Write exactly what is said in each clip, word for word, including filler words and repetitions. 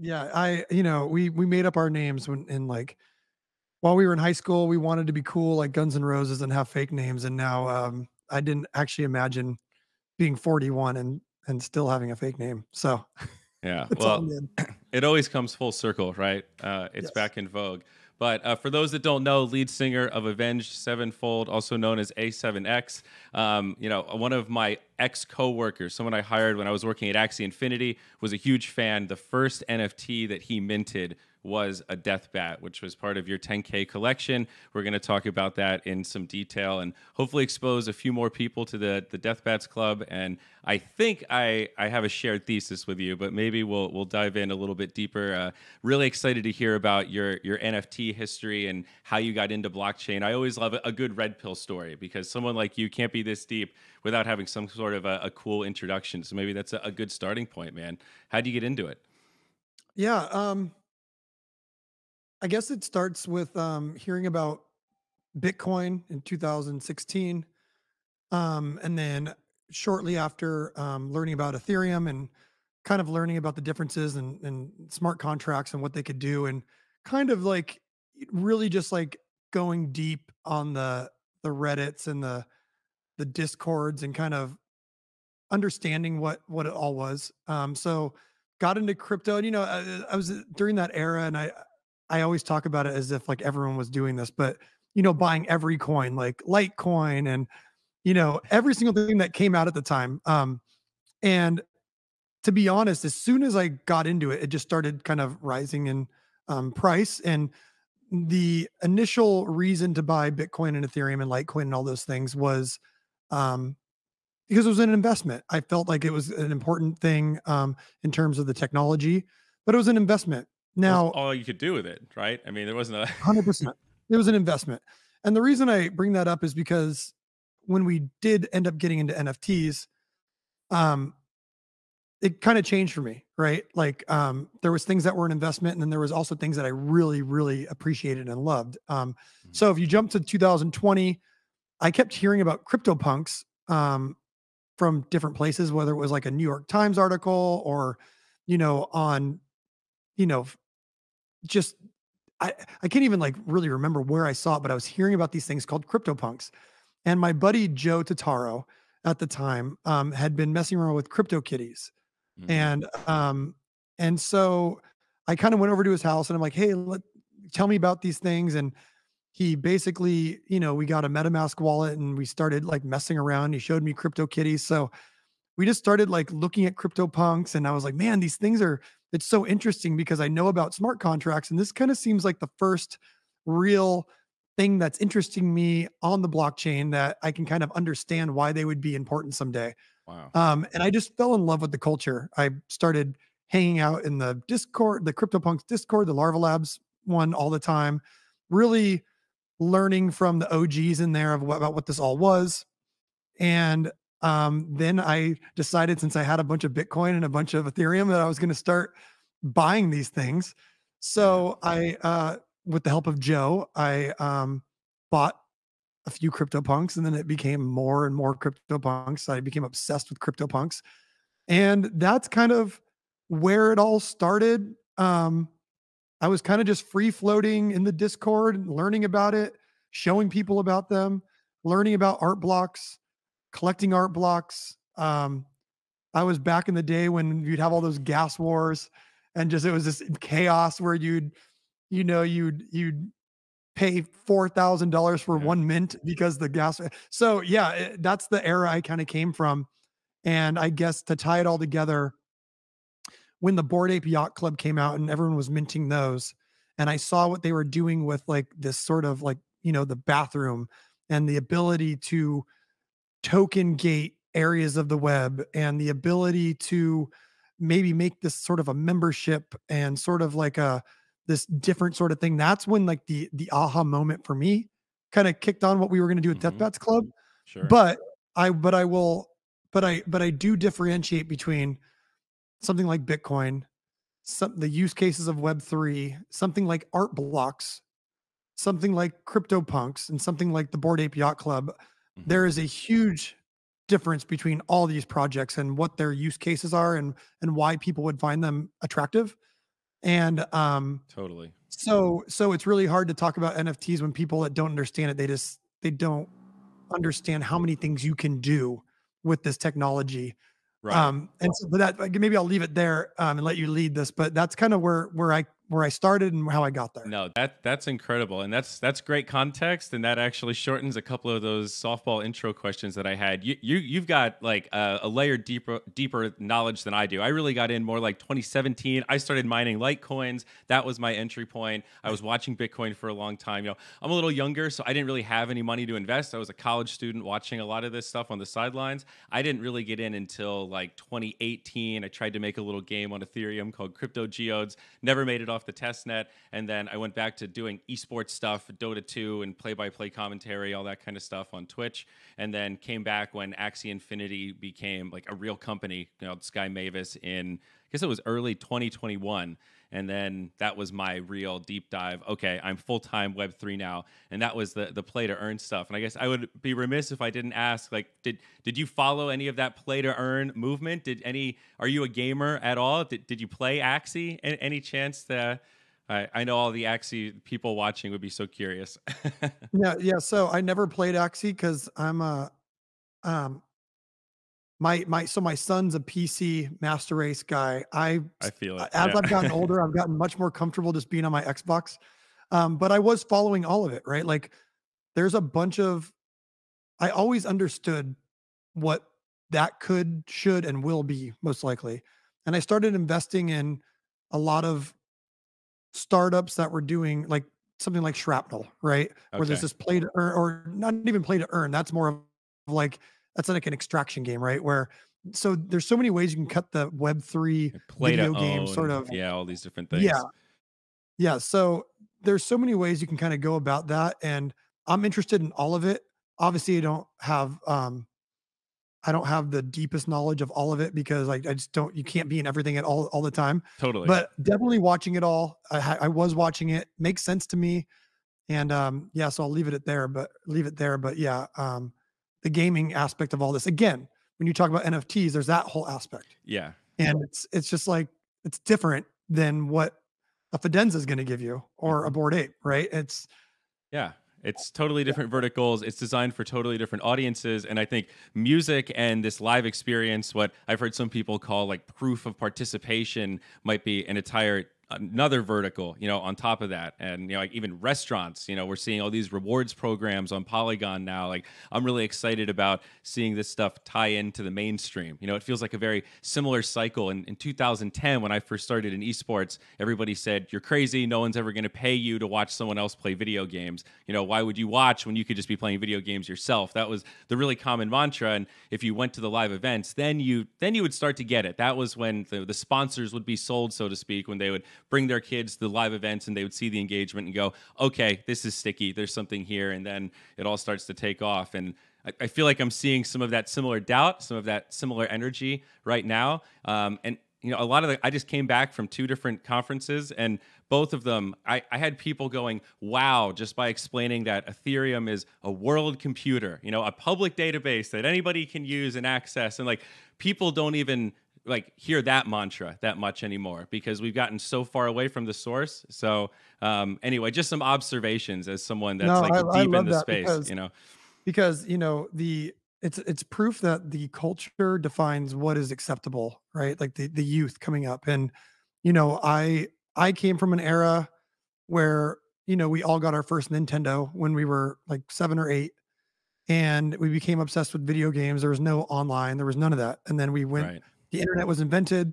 Yeah, I you know we we made up our names when in like while we were in high school. We wanted to be cool like Guns N' Roses and have fake names. And now um, I didn't actually imagine being forty-one and and still having a fake name. So Yeah, it's all well, in. it always comes full circle, right? Uh, it's Yes. back in vogue. But uh, for those that don't know, lead singer of Avenged Sevenfold, also known as A seven X, um, you know, one of my ex-coworkers, someone I hired when I was working at Axie Infinity, was a huge fan. The first N F T that he minted was a Death Bat, which was part of your ten K collection. We're going to talk about that in some detail and hopefully expose a few more people to the the Death Bats Club. And I think I I have a shared thesis with you, but maybe we'll we'll dive in a little bit deeper. Uh, really excited to hear about your your N F T history and how you got into blockchain. I always love a good red pill story because someone like you can't be this deep without having some sort of a, a cool introduction. So maybe that's a, a good starting point, man. How do you get into it? Yeah. Um... I guess it starts with um, hearing about Bitcoin in two thousand sixteen, um, and then shortly after um, learning about Ethereum and kind of learning about the differences and, and smart contracts and what they could do, and kind of like really just like going deep on the the Reddits and the the Discords and kind of understanding what what it all was. Um, so got into crypto, and you know I, I was during that era, and I. I always talk about it as if like everyone was doing this, but you know, buying every coin like Litecoin and you know every single thing that came out at the time. Um, and to be honest, as soon as I got into it, it just started kind of rising in um, price. And the initial reason to buy Bitcoin and Ethereum and Litecoin and all those things was um, because it was an investment. I felt like it was an important thing um, in terms of the technology, but it was an investment. Now, that's all you could do with it, right? I mean, there wasn't a one hundred percent. It was an investment. And the reason I bring that up is because when we did end up getting into N F Ts, um, it kind of changed for me, right? Like um, there was things that were an investment, and then there was also things that I really, really appreciated and loved. Um, so if you jump to two thousand twenty, I kept hearing about CryptoPunks um, from different places, whether it was like a New York Times article or, you know, on, you know, just I, I can't even like really remember where I saw it, but I was hearing about these things called CryptoPunks. And my buddy Joe Totaro at the time um, had been messing around with CryptoKitties. Mm-hmm. And um, and so I kind of went over to his house and I'm like, hey, let, tell me about these things. And he basically, you know, we got a MetaMask wallet and we started like messing around. He showed me CryptoKitties. So we just started like looking at CryptoPunks, and I was like, man, these things are, it's so interesting because I know about smart contracts, and this kind of seems like the first real thing that's interesting me on the blockchain that I can kind of understand why they would be important someday. Wow. Um, and I just fell in love with the culture. I started hanging out in the Discord, the CryptoPunks Discord, the Larva Labs one all the time, really learning from the O Gs in there of what, about what this all was. And Um, then I decided, since I had a bunch of Bitcoin and a bunch of Ethereum, that I was going to start buying these things. So I, uh, with the help of Joe, I, um, bought a few CryptoPunks, and then it became more and more CryptoPunks. I became obsessed with CryptoPunks, and that's kind of where it all started. Um, I was kind of just free floating in the Discord, learning about it, showing people about them, learning about art blocks, collecting art blocks. Um, I was back in the day when you'd have all those gas wars, and just, it was this chaos where you'd, you know, you'd, you'd pay four thousand dollars for yeah. one mint because the gas. So yeah, it, that's the era I kind of came from. And I guess to tie it all together, when the Bored Ape Yacht Club came out and everyone was minting those, and I saw what they were doing with like this sort of like, you know, the bathroom and the ability to token gate areas of the web and the ability to maybe make this sort of a membership and sort of like a this different sort of thing, that's when like the the aha moment for me kind of kicked on what we were going to do at mm-hmm. Death Bats Club. Sure. But I but I will but I but I do differentiate between something like Bitcoin, some the use cases of Web three, something like art blocks, something like CryptoPunks, and something like the Bored Ape Yacht Club. There is a huge difference between all these projects and what their use cases are and, and why people would find them attractive. And um, totally. So, so it's really hard to talk about N F Ts when people that don't understand it, they just, they don't understand how many things you can do with this technology. Right. Um, and so but that, maybe I'll leave it there um, and let you lead this, but that's kind of where, where I, where I started and how I got there. No, that that's incredible. And that's, that's great context. And that actually shortens a couple of those softball intro questions that I had. You, you, you've got like a, a layer deeper, deeper knowledge than I do. I really got in more like twenty seventeen. I started mining Litecoins. That was my entry point. I was watching Bitcoin for a long time. You know, I'm a little younger, so I didn't really have any money to invest. I was a college student watching a lot of this stuff on the sidelines. I didn't really get in until like twenty eighteen. I tried to make a little game on Ethereum called Crypto Geodes. Never made it off the test net, and then I went back to doing esports stuff, Dota two and play-by-play commentary, all that kind of stuff on Twitch, and then came back when Axie Infinity became like a real company, you know, Sky Mavis in, I guess it was early twenty twenty-one. And then that was my real deep dive. Okay, I'm full-time Web three now. And that was the the play to earn stuff. And I guess I would be remiss if I didn't ask, like, did did you follow any of that play to earn movement? Did any, are you a gamer at all? Did, did you play Axie? Any, any chance that, uh, I know all the Axie people watching would be so curious. yeah, yeah. So I never played Axie because I'm a, um, My my so my son's a P C master race guy. I I feel it. As yeah. I've gotten older, I've gotten much more comfortable just being on my Xbox. Um, but I was following all of it, right? Like there's a bunch of, I always understood what that could, should, and will be most likely. And I started investing in a lot of startups that were doing like something like Shrapnel, right? Okay. Where there's this play to earn, or not even play to earn. That's more of like, that's like an extraction game, right? Where, so there's so many ways you can cut the Web three video game, sort of. Yeah, all these different things. Yeah. Yeah. So there's so many ways you can kind of go about that. And I'm interested in all of it. Obviously, I don't have, um, I don't have the deepest knowledge of all of it because I, I just don't, you can't be in everything at all, all the time. Totally. But definitely watching it all. I, I was watching it. Makes sense to me. And um, yeah, so I'll leave it at there, but leave it there. But yeah. Um, the gaming aspect of all this. Again, when you talk about N F Ts, there's that whole aspect. Yeah. And it's, it's just like, it's different than what a Fidenza is going to give you or a Bored Ape, right? It's, yeah, it's totally different verticals. It's designed for totally different audiences. And I think music and this live experience, what I've heard some people call like proof of participation, might be an entire another vertical, you know, on top of that. And, you know, like even restaurants, you know, we're seeing all these rewards programs on Polygon now. Like, I'm really excited about seeing this stuff tie into the mainstream. You know, it feels like a very similar cycle. And in two thousand ten, when I first started in esports, everybody said, you're crazy. No one's ever going to pay you to watch someone else play video games. You know, why would you watch when you could just be playing video games yourself? That was the really common mantra. And if you went to the live events, then you, then you would start to get it. That was when the, the sponsors would be sold, so to speak, when they would bring their kids to the live events and they would see the engagement and go, okay, this is sticky. There's something here. And then it all starts to take off. And I, I feel like I'm seeing some of that similar doubt, some of that similar energy right now. Um, and, you know, a lot of the, I just came back from two different conferences, and both of them, I, I had people going, wow, just by explaining that Ethereum is a world computer, you know, a public database that anybody can use and access. And like, people don't even like hear that mantra that much anymore because we've gotten so far away from the source. So um, anyway, just some observations as someone that's no, like I, deep I in the space, because, you know, because, you know, the it's, it's proof that the culture defines what is acceptable, right? Like the, the youth coming up. And, you know, I, I came from an era where, you know, we all got our first Nintendo when we were like seven or eight, and we became obsessed with video games. There was no online, there was none of that. And then we went, right. The internet was invented.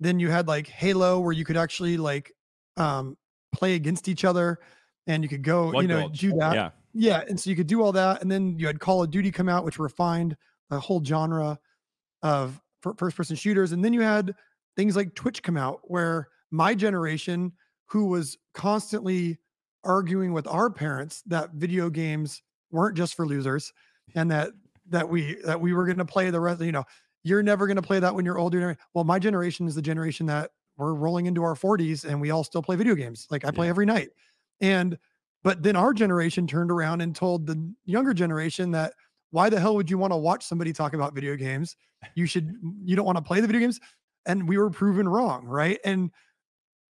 Then you had like Halo, where you could actually like um, play against each other, and you could go, Blood you know, Gold. do that. Yeah. yeah. And so you could do all that. And then you had Call of Duty come out, which refined the whole genre of first person shooters. And then you had things like Twitch come out, where my generation, who was constantly arguing with our parents that video games weren't just for losers, and that, that we, that we were going to play the rest, you know, you're never going to play that when you're older. Well, my generation is the generation that we're rolling into our forties, and we all still play video games. Like I play yeah. every night. And, but then our generation turned around and told the younger generation that why the hell would you want to watch somebody talk about video games? You should, you don't want to play the video games. And we were proven wrong. Right. And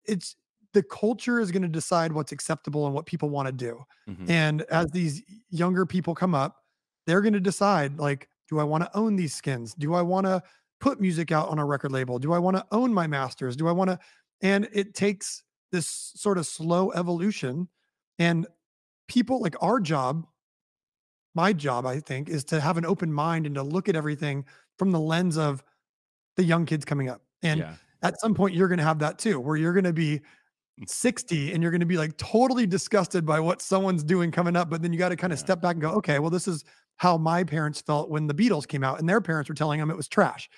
it's the culture is going to decide what's acceptable and what people want to do. Mm-hmm. And as these younger people come up, they're going to decide, like, do I want to own these skins? Do I want to put music out on a record label? Do I want to own my masters? Do I want to, and it takes this sort of slow evolution, and people like our job, my job, I think, is to have an open mind and to look at everything from the lens of the young kids coming up. And yeah. at some point you're going to have that too, where you're going to be sixty and you're going to be like totally disgusted by what someone's doing coming up. But then you got to kind of yeah. step back and go, okay, well, this is how my parents felt when the Beatles came out, and their parents were telling them it was trash.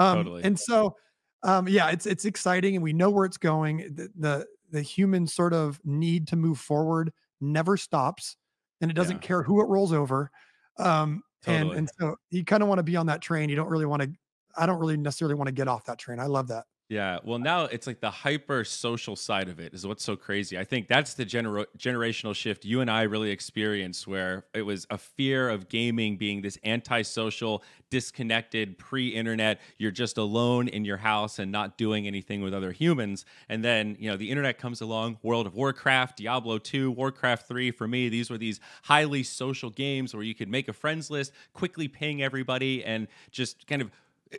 Um, totally. And so, um, yeah, it's, it's exciting, and we know where it's going. The, the, the human sort of need to move forward never stops, and it doesn't yeah. care who it rolls over. Um, totally. and, and so you kind of want to be on that train. You don't really want to, I don't really necessarily want to get off that train. I love that. Yeah. Well, now it's like the hyper social side of it is what's so crazy. I think that's the gener- generational shift you and I really experienced, where it was a fear of gaming being this antisocial, disconnected, pre-internet. You're just alone in your house and not doing anything with other humans. And then, you know, the internet comes along, World of Warcraft, Diablo two, Warcraft three. For me, these were these highly social games where you could make a friends list, quickly ping everybody, and just kind of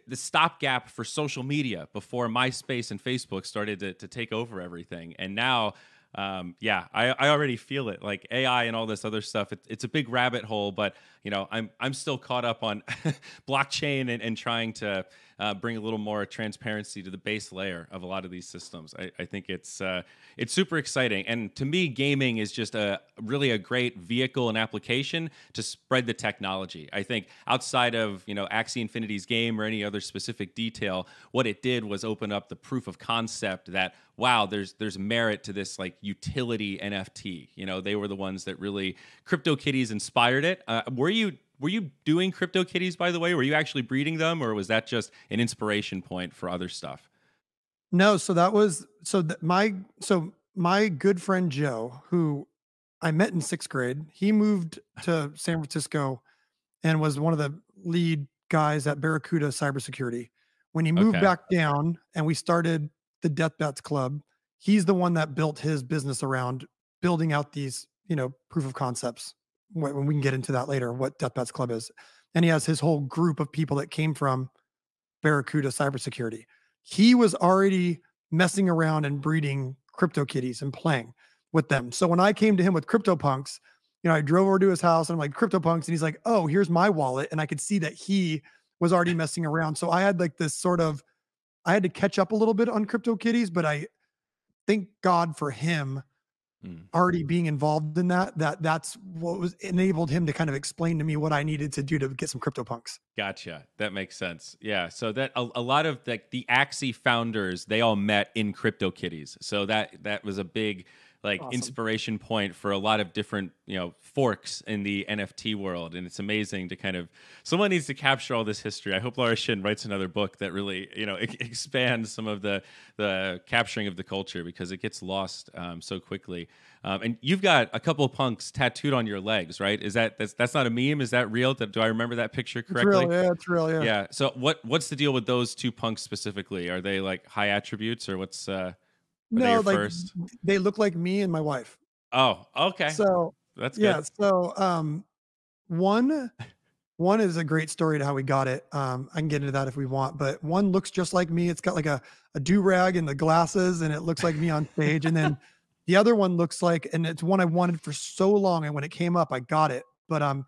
the stopgap for social media before MySpace and Facebook started to, to take over everything. And now, um, yeah, I, I already feel it, like A I and all this other stuff. It, it's a big rabbit hole, but you know, I'm I'm still caught up on blockchain and, and trying to uh, bring a little more transparency to the base layer of a lot of these systems. I, I think it's uh, it's super exciting, and to me, gaming is just a really a great vehicle and application to spread the technology. I think outside of you know Axie Infinity's game or any other specific detail, what it did was open up the proof of concept that wow, there's there's merit to this like utility N F T. You know, they were the ones that really CryptoKitties inspired it. Uh, we're Were you were you doing CryptoKitties, by the way? Were you actually breeding them, or was that just an inspiration point for other stuff? No, so that was so th- my so my good friend Joe, who I met in sixth grade, he moved to San Francisco and was one of the lead guys at Barracuda Cybersecurity. When he moved okay. back down and we started the Death Bats Club, he's the one that built his business around building out these, you know, proof of concepts. When we can get into that later, what Death Bats Club is. And he has his whole group of people that came from Barracuda Cybersecurity. He was already messing around and breeding CryptoKitties and playing with them. So when I came to him with CryptoPunks, you know, I drove over to his house and I'm like, CryptoPunks. And he's like, oh, here's my wallet. And I could see that he was already messing around. So I had like this sort of, I had to catch up a little bit on CryptoKitties, but I thank God for him Mm. already being involved in that, that that's what was enabled him to kind of explain to me what I needed to do to get some CryptoPunks. Gotcha. That makes sense. Yeah. So that a, a lot of like the, the Axie founders, they all met in CryptoKitties. So that, that was a big like awesome. Inspiration point for a lot of different, you know, forks in the N F T world. And it's amazing to kind of, someone needs to capture all this history. I hope Laura Shin writes another book that really, you know, e- expands some of the, the capturing of the culture, because it gets lost um, so quickly. Um, and you've got a couple of punks tattooed on your legs, right? Is that, that's, that's not a meme. Is that real? Do I remember that picture correctly? It's real, yeah, it's real, yeah. Yeah. So what, what's the deal with those two punks specifically? Are they like high attributes, or what's, uh, no, like first? They look like me and my wife. Oh, okay. So, that's good. Yeah, so um one one is a great story to how we got it. Um I can get into that if we want, but one looks just like me. It's got like a, a do-rag and the glasses, and it looks like me on stage. And then the other one looks like, and it's one I wanted for so long, and when it came up, I got it. But um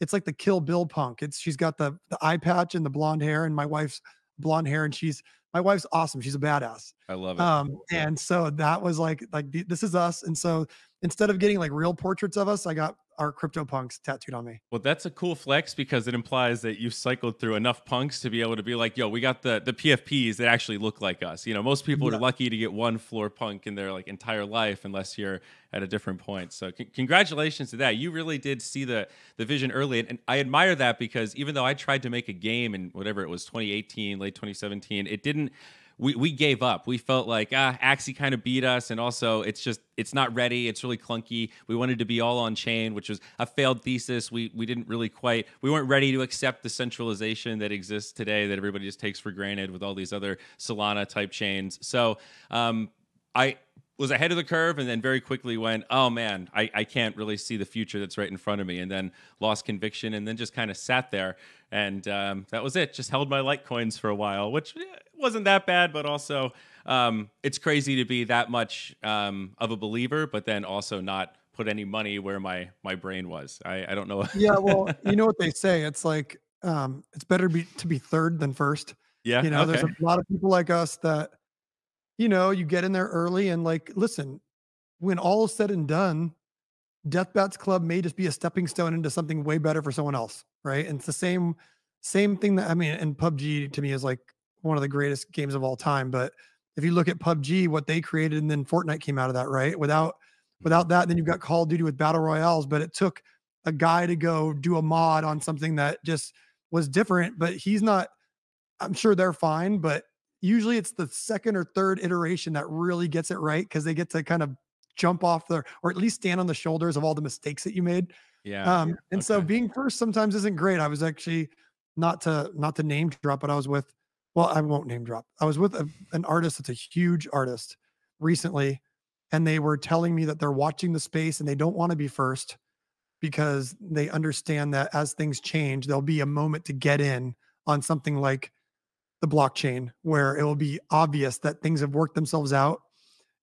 it's like the Kill Bill punk. It's she's got the the eye patch and the blonde hair, and my wife's blonde hair, and she's my wife's awesome. She's a badass. I love it. Um, and so that was like, like this is us. And so instead of getting like real portraits of us, I got our CryptoPunks tattooed on me. Well, that's a cool flex, because it implies that you've cycled through enough punks to be able to be like, yo, we got the, the P F Ps that actually look like us. You know, most people yeah. are lucky to get one floor punk in their like entire life, unless you're at a different point. So c- congratulations to that. You really did see the, the vision early. And, and I admire that, because even though I tried to make a game in whatever it was, twenty eighteen, late twenty seventeen, it didn't, we, we gave up. We felt like, ah, Axie kind of beat us. And also it's just, it's not ready. It's really clunky. We wanted to be all on chain, which was a failed thesis. We we didn't really quite, we weren't ready to accept the centralization that exists today that everybody just takes for granted with all these other Solana type chains. So, um, I was ahead of the curve and then very quickly went, oh man, I, I can't really see the future that's right in front of me, and then lost conviction and then just kind of sat there. And um, that was it. Just held my Litecoins for a while, which wasn't that bad, but also um, it's crazy to be that much um, of a believer, but then also not put any money where my, my brain was. I, I don't know. Yeah. Well, you know what they say? It's like, um, it's better be, to be third than first. Yeah. You know, okay. There's a lot of people like us that, you know, you get in there early and like, listen, when all is said and done, Death Bats Club may just be a stepping stone into something way better for someone else. Right. And it's the same, same thing that, I mean, and P U B G to me is like one of the greatest games of all time. But if you look at P U B G, what they created, and then Fortnite came out of that, right? Without, without that, then you've got Call of Duty with battle royales, but it took a guy to go do a mod on something that just was different, but he's not, I'm sure they're fine, but usually it's the second or third iteration that really gets it right, because they get to kind of jump off their, or at least stand on the shoulders of all the mistakes that you made. Yeah. Um, yeah. And okay. So being first sometimes isn't great. I was actually, not to not to name drop, but I was with, well, I won't name drop. I was with a, an artist that's a huge artist recently, and they were telling me that they're watching the space and they don't want to be first because they understand that as things change, there'll be a moment to get in on something like the blockchain where it will be obvious that things have worked themselves out,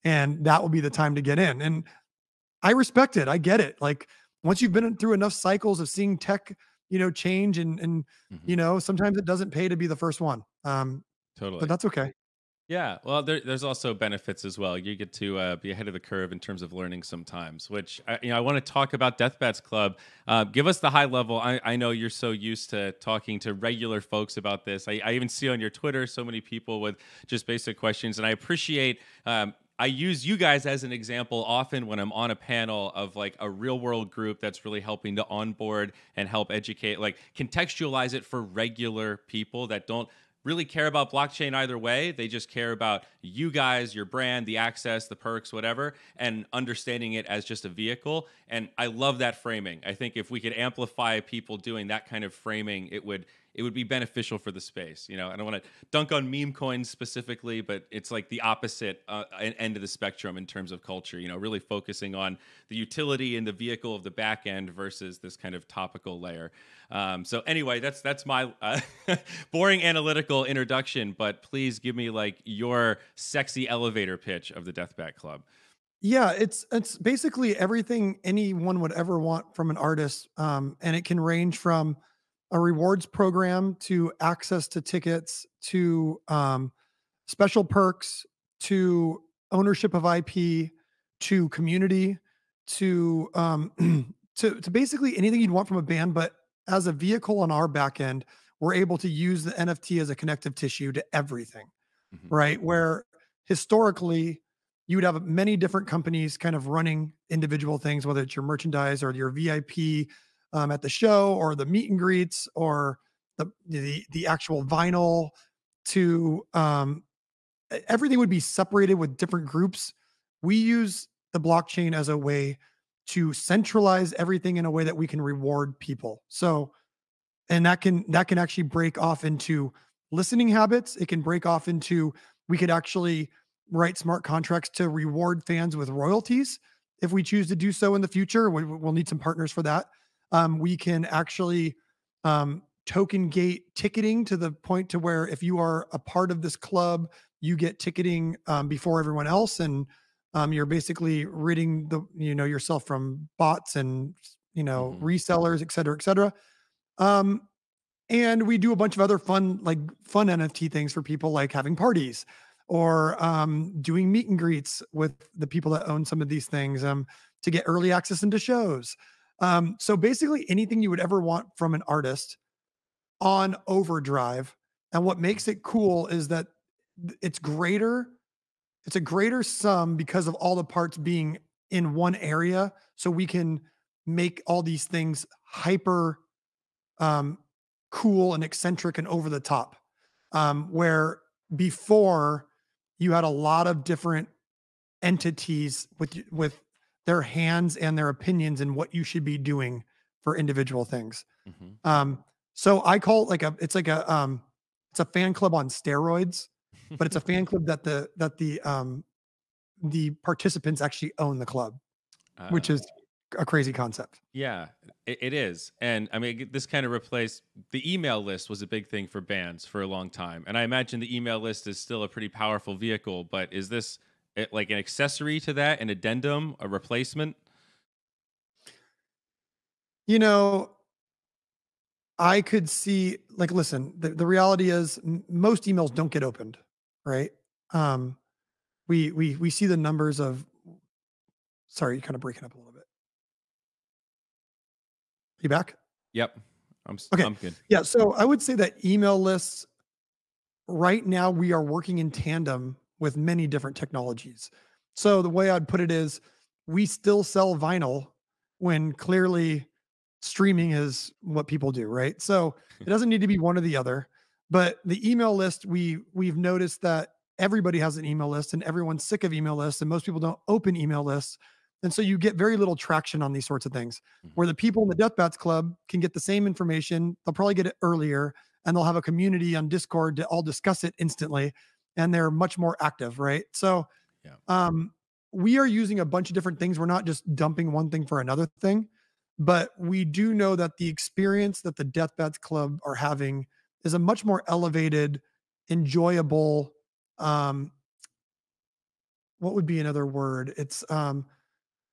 and that will be the time to get in. And I respect it. I get it. Like once you've been through enough cycles of seeing tech, you know, change and, and, mm-hmm. you know, sometimes it doesn't pay to be the first one. Um, totally. But that's okay. Yeah, well, there, there's also benefits as well. You get to uh, be ahead of the curve in terms of learning sometimes, which I, you know, I want to talk about Death Bats Club. Uh, give us the high level. I, I know you're so used to talking to regular folks about this. I, I even see on your Twitter so many people with just basic questions, and I appreciate um, I use you guys as an example often when I'm on a panel of like a real world group that's really helping to onboard and help educate, like contextualize it for regular people that don't really care about blockchain either way. They just care about you guys, your brand, the access, the perks, whatever, and understanding it as just a vehicle. And I love that framing. I think if we could amplify people doing that kind of framing, it would it would be beneficial for the space. You know, I don't want to dunk on meme coins specifically, but it's like the opposite uh, end of the spectrum in terms of culture, you know, really focusing on the utility and the vehicle of the back end versus this kind of topical layer. Um, so anyway, that's that's my uh, boring analytical introduction, but please give me like your sexy elevator pitch of the Death Bat Club. Yeah, it's it's basically everything anyone would ever want from an artist. Um, and it can range from a rewards program to access to tickets, to um, special perks, to ownership of I P, to community, to, um, to, to basically anything you'd want from a band. But as a vehicle on our back end, we're able to use the N F T as a connective tissue to everything, mm-hmm. right? Where historically you would have many different companies kind of running individual things, whether it's your merchandise or your V I P, Um, at the show, or the meet and greets, or the the, the actual vinyl, to um, everything would be separated with different groups. We use the blockchain as a way to centralize everything in a way that we can reward people. So, and that can that can actually break off into listening habits. It can break off into, we could actually write smart contracts to reward fans with royalties if we choose to do so in the future. We, we'll need some partners for that. Um, we can actually um, token gate ticketing to the point to where if you are a part of this club, you get ticketing um, before everyone else, and um, you're basically ridding the you know yourself from bots and you know mm-hmm. resellers, et cetera, et cetera. Um, and we do a bunch of other fun like fun N F T things for people, like having parties or um, doing meet and greets with the people that own some of these things um, to get early access into shows. Um, so basically anything you would ever want from an artist on overdrive. And what makes it cool is that it's greater, it's a greater sum because of all the parts being in one area. So we can make all these things hyper, um, cool and eccentric and over the top. Um, where before you had a lot of different entities with, with, their hands and their opinions and what you should be doing for individual things. Mm-hmm. Um, so I call it like a, it's like a, um, it's a fan club on steroids, but it's a fan club that the, that the, um, the participants actually own the club, uh, which is a crazy concept. Yeah, it, it is. And I mean, this kind of replaced the email list was a big thing for bands for a long time. And I imagine the email list is still a pretty powerful vehicle, but is this like an accessory to that, an addendum, a replacement? You know, I could see, like, listen, the, the reality is m- most emails don't get opened, right? Um, we, we, we see the numbers of, sorry, you're kind of breaking up a little bit. You back? Yep. I'm, okay. I'm good. Yeah. So I would say that email lists right now, we are working in tandem with many different technologies. So the way I'd put it is we still sell vinyl when clearly streaming is what people do, right? So it doesn't need to be one or the other, but the email list, we we've noticed that everybody has an email list and everyone's sick of email lists and most people don't open email lists. And so you get very little traction on these sorts of things, mm-hmm. where the people in the Deathbats Club can get the same information. They'll probably get it earlier and they'll have a community on Discord to all discuss it instantly. And they're much more active, right? So yeah. um, we are using a bunch of different things. We're not just dumping one thing for another thing. But we do know that the experience that the Deathbats Club are having is a much more elevated, enjoyable, um, what would be another word? It's um,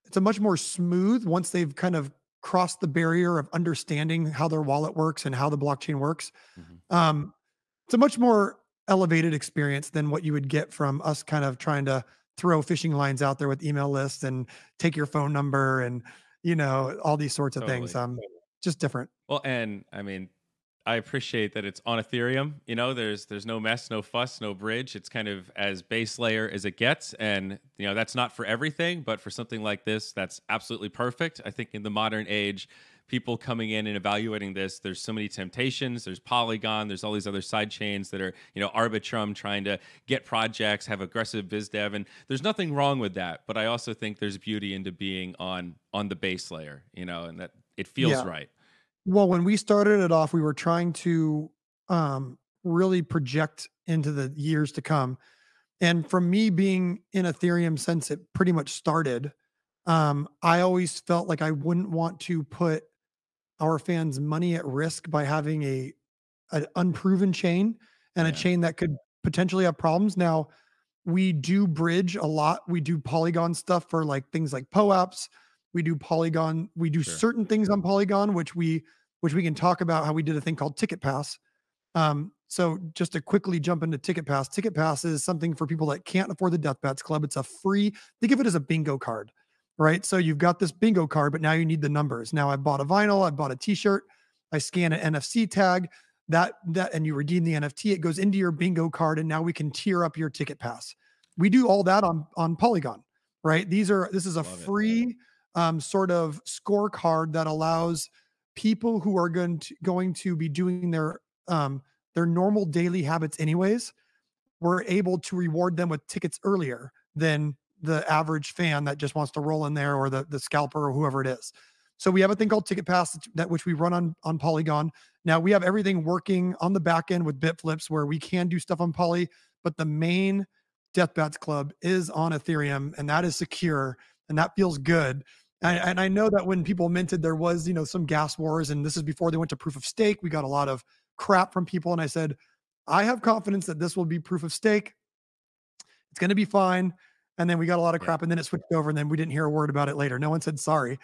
it's a much more smooth, once they've kind of crossed the barrier of understanding how their wallet works and how the blockchain works. Mm-hmm. Um, it's a much more elevated experience than what you would get from us kind of trying to throw fishing lines out there with email lists and take your phone number and, you know, all these sorts of totally. things, um, just different. Well, and I mean, I appreciate that it's on Ethereum, you know, there's, there's no mess, no fuss, no bridge. It's kind of as base layer as it gets. And, you know, that's not for everything, but for something like this, that's absolutely perfect. I think in the modern age, people coming in and evaluating this, there's so many temptations, there's Polygon, there's all these other side chains that are, you know, Arbitrum trying to get projects, have aggressive biz dev. And there's nothing wrong with that. But I also think there's beauty into being on, on the base layer, you know, and that it feels yeah. right. Well, when we started it off, we were trying to um, really project into the years to come. And from me being in Ethereum since it pretty much started, um, I always felt like I wouldn't want to put our fans' money at risk by having a an unproven chain and yeah. a chain that could potentially have problems. Now, we do bridge a lot. We do Polygon stuff for like things like PoApps. We do Polygon. We do sure. certain things on Polygon, which we which we can talk about how we did a thing called Ticket Pass. Um, so just to quickly jump into Ticket Pass. Ticket Pass is something for people that can't afford the Deathbats Club. It's a free. Think of it as a bingo card, right? So you've got this bingo card, but now you need the numbers. Now I bought a vinyl. I bought a T-shirt. I scan an N F C tag. That that and you redeem the N F T. It goes into your bingo card, and now we can tier up your Ticket Pass. We do all that on on Polygon, right? These are this is a Love free. It, Um, sort of scorecard that allows people who are going to, going to be doing their um, their normal daily habits anyways, we're able to reward them with tickets earlier than the average fan that just wants to roll in there or the, the scalper or whoever it is. So we have a thing called Ticket Pass that which we run on, on Polygon. Now we have everything working on the back end with BitFlips where we can do stuff on Poly, but the main Deathbats Club is on Ethereum and that is secure and that feels good. And I know that when people minted, there was, you know, some gas wars, and this is before they went to proof of stake. We got a lot of crap from people. And I said, I have confidence that this will be proof of stake. It's going to be fine. And then we got a lot of crap and then it switched over and then we didn't hear a word about it later. No one said, sorry,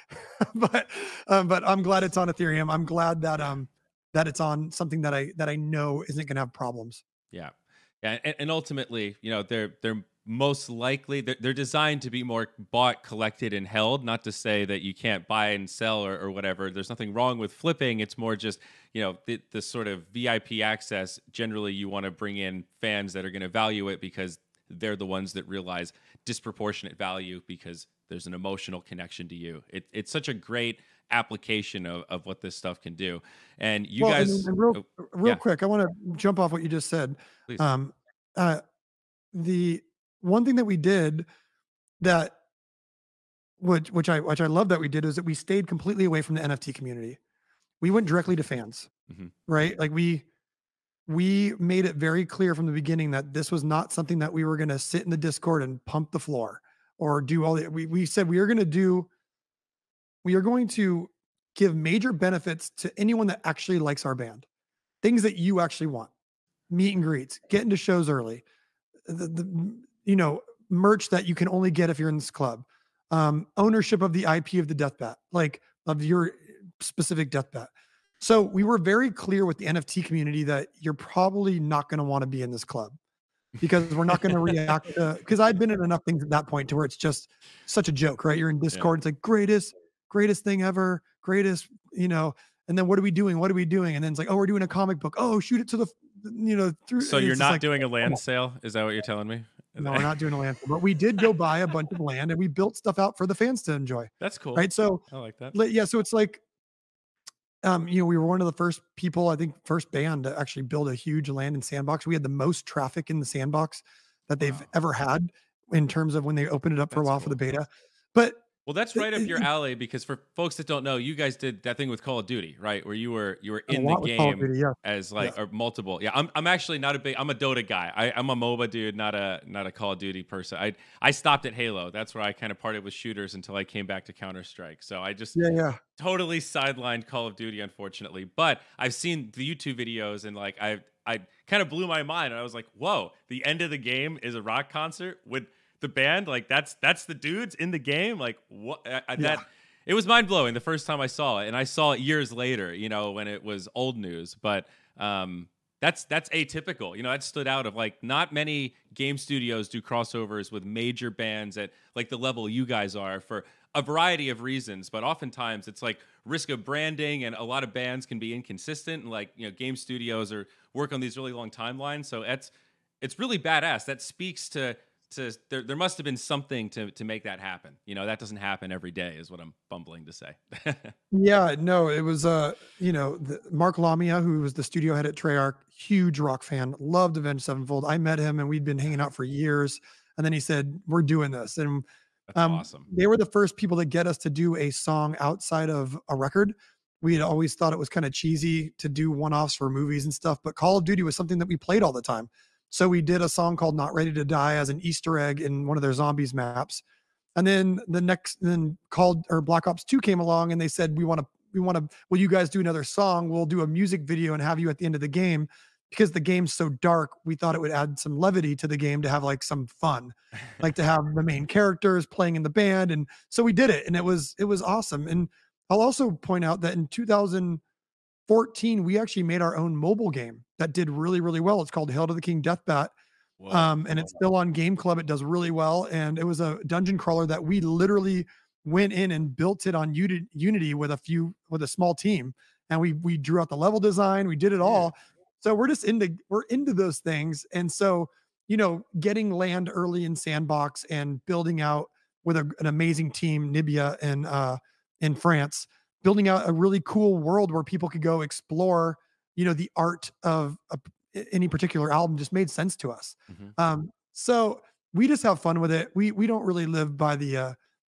but, um, but I'm glad it's on Ethereum. I'm glad that, um, that it's on something that I, that I know isn't going to have problems. Yeah. Yeah. And, and ultimately, you know, they're, they're, most likely they're designed to be more bought, collected, and held. Not to say that you can't buy and sell or, or whatever. There's nothing wrong with flipping. It's more just, you know, the, the sort of V I P access. Generally, you want to bring in fans that are going to value it because they're the ones that realize disproportionate value because there's an emotional connection to you. It, it's such a great application of, of what this stuff can do. And you well, guys... And, and real real yeah. quick, I want to jump off what you just said. Please. Um, uh, the... One thing that we did that, which, which I which I love that we did, is that we stayed completely away from the N F T community. We went directly to fans, mm-hmm. right? Like we we made it very clear from the beginning that this was not something that we were going to sit in the Discord and pump the floor. or do all the, we, we said we are going to do, we are going to give major benefits to anyone that actually likes our band. Things that you actually want, meet and greets, get into shows early, the, the you know, merch that you can only get if you're in this club, um, ownership of the I P of the death bat, like of your specific death bat. So we were very clear with the N F T community that you're probably not going to want to be in this club, because we're not going to react to, because I'd been in enough things at that point to where it's just such a joke, right? You're in Discord. Yeah. It's like greatest, greatest thing ever, greatest, you know, and then what are we doing? What are we doing? And then it's like, oh, we're doing a comic book. Oh, shoot it to the, you know, through. So you're not like, doing a land sale? Is that what you're telling me? No, we're not doing a land sale, but we did go buy a bunch of land and we built stuff out for the fans to enjoy. That's cool. Right. So I like that. Yeah. So it's like, Um, you know, we were one of the first people, I think, first band to actually build a huge land and sandbox. We had the most traffic in the sandbox that they've wow. ever had in terms of when they opened it up that's for a while cool. for the beta. But well, that's right it, up your alley, because for folks that don't know, you guys did that thing with Call of Duty, right? Where you were you were in the game Duty, yeah. as like yeah. or multiple. Yeah, I'm I'm actually not a big I'm a Dota guy. I, I'm a MOBA dude, not a not a Call of Duty person. I I stopped at Halo. That's where I kind of parted with shooters until I came back to Counter-Strike. So I just yeah yeah. totally sidelined Call of Duty, unfortunately, but I've seen the YouTube videos and like I I kind of blew my mind, and I was like, whoa, the end of the game is a rock concert with the band. Like that's that's the dudes in the game. Like what I, I, yeah. that it was mind blowing the first time I saw it, and I saw it years later, you know, when it was old news. But um, that's that's atypical, you know. That stood out of like not many game studios do crossovers with major bands at like the level you guys are for a variety of reasons, but oftentimes it's like risk of branding, and a lot of bands can be inconsistent, and like, you know, game studios are work on these really long timelines. So that's, it's really badass. That speaks to, to there, there must've been something to, to make that happen. You know, that doesn't happen every day is what I'm bumbling to say. Yeah, no, it was, uh, you know, the, Mark Lamia, who was the studio head at Treyarch, huge rock fan, loved Avenged Sevenfold. I met him and we'd been hanging out for years. And then he said, we're doing this. And That's um, awesome. They were the first people to get us to do a song outside of a record. We had always thought it was kind of cheesy to do one-offs for movies and stuff, but Call of Duty was something that we played all the time. So we did a song called Not Ready to Die as an Easter egg in one of their zombies maps. And then the next, then called or Black Ops two came along, and they said, we want to, we want to, will you guys do another song? We'll do a music video and have you at the end of the game. Because the game's so dark, we thought it would add some levity to the game, to have like some fun, like to have the main characters playing in the band. And so we did it, and it was, it was awesome. And I'll also point out that in two thousand fourteen, we actually made our own mobile game that did really, really well. It's called Hail to the King Death Bat. Wow. Um, and it's still on Game Club. It does really well. And it was a dungeon crawler that we literally went in and built it on Unity with a few, with a small team. And we, we drew out the level design. We did it all. Yeah. So we're just into, we're into those things. And so, you know, getting land early in sandbox and building out with a, an amazing team, Nibia in, uh, in France, building out a really cool world where people could go explore, you know, the art of a, any particular album just made sense to us. Mm-hmm. Um, so we just have fun with it. We, we don't really live by the, uh,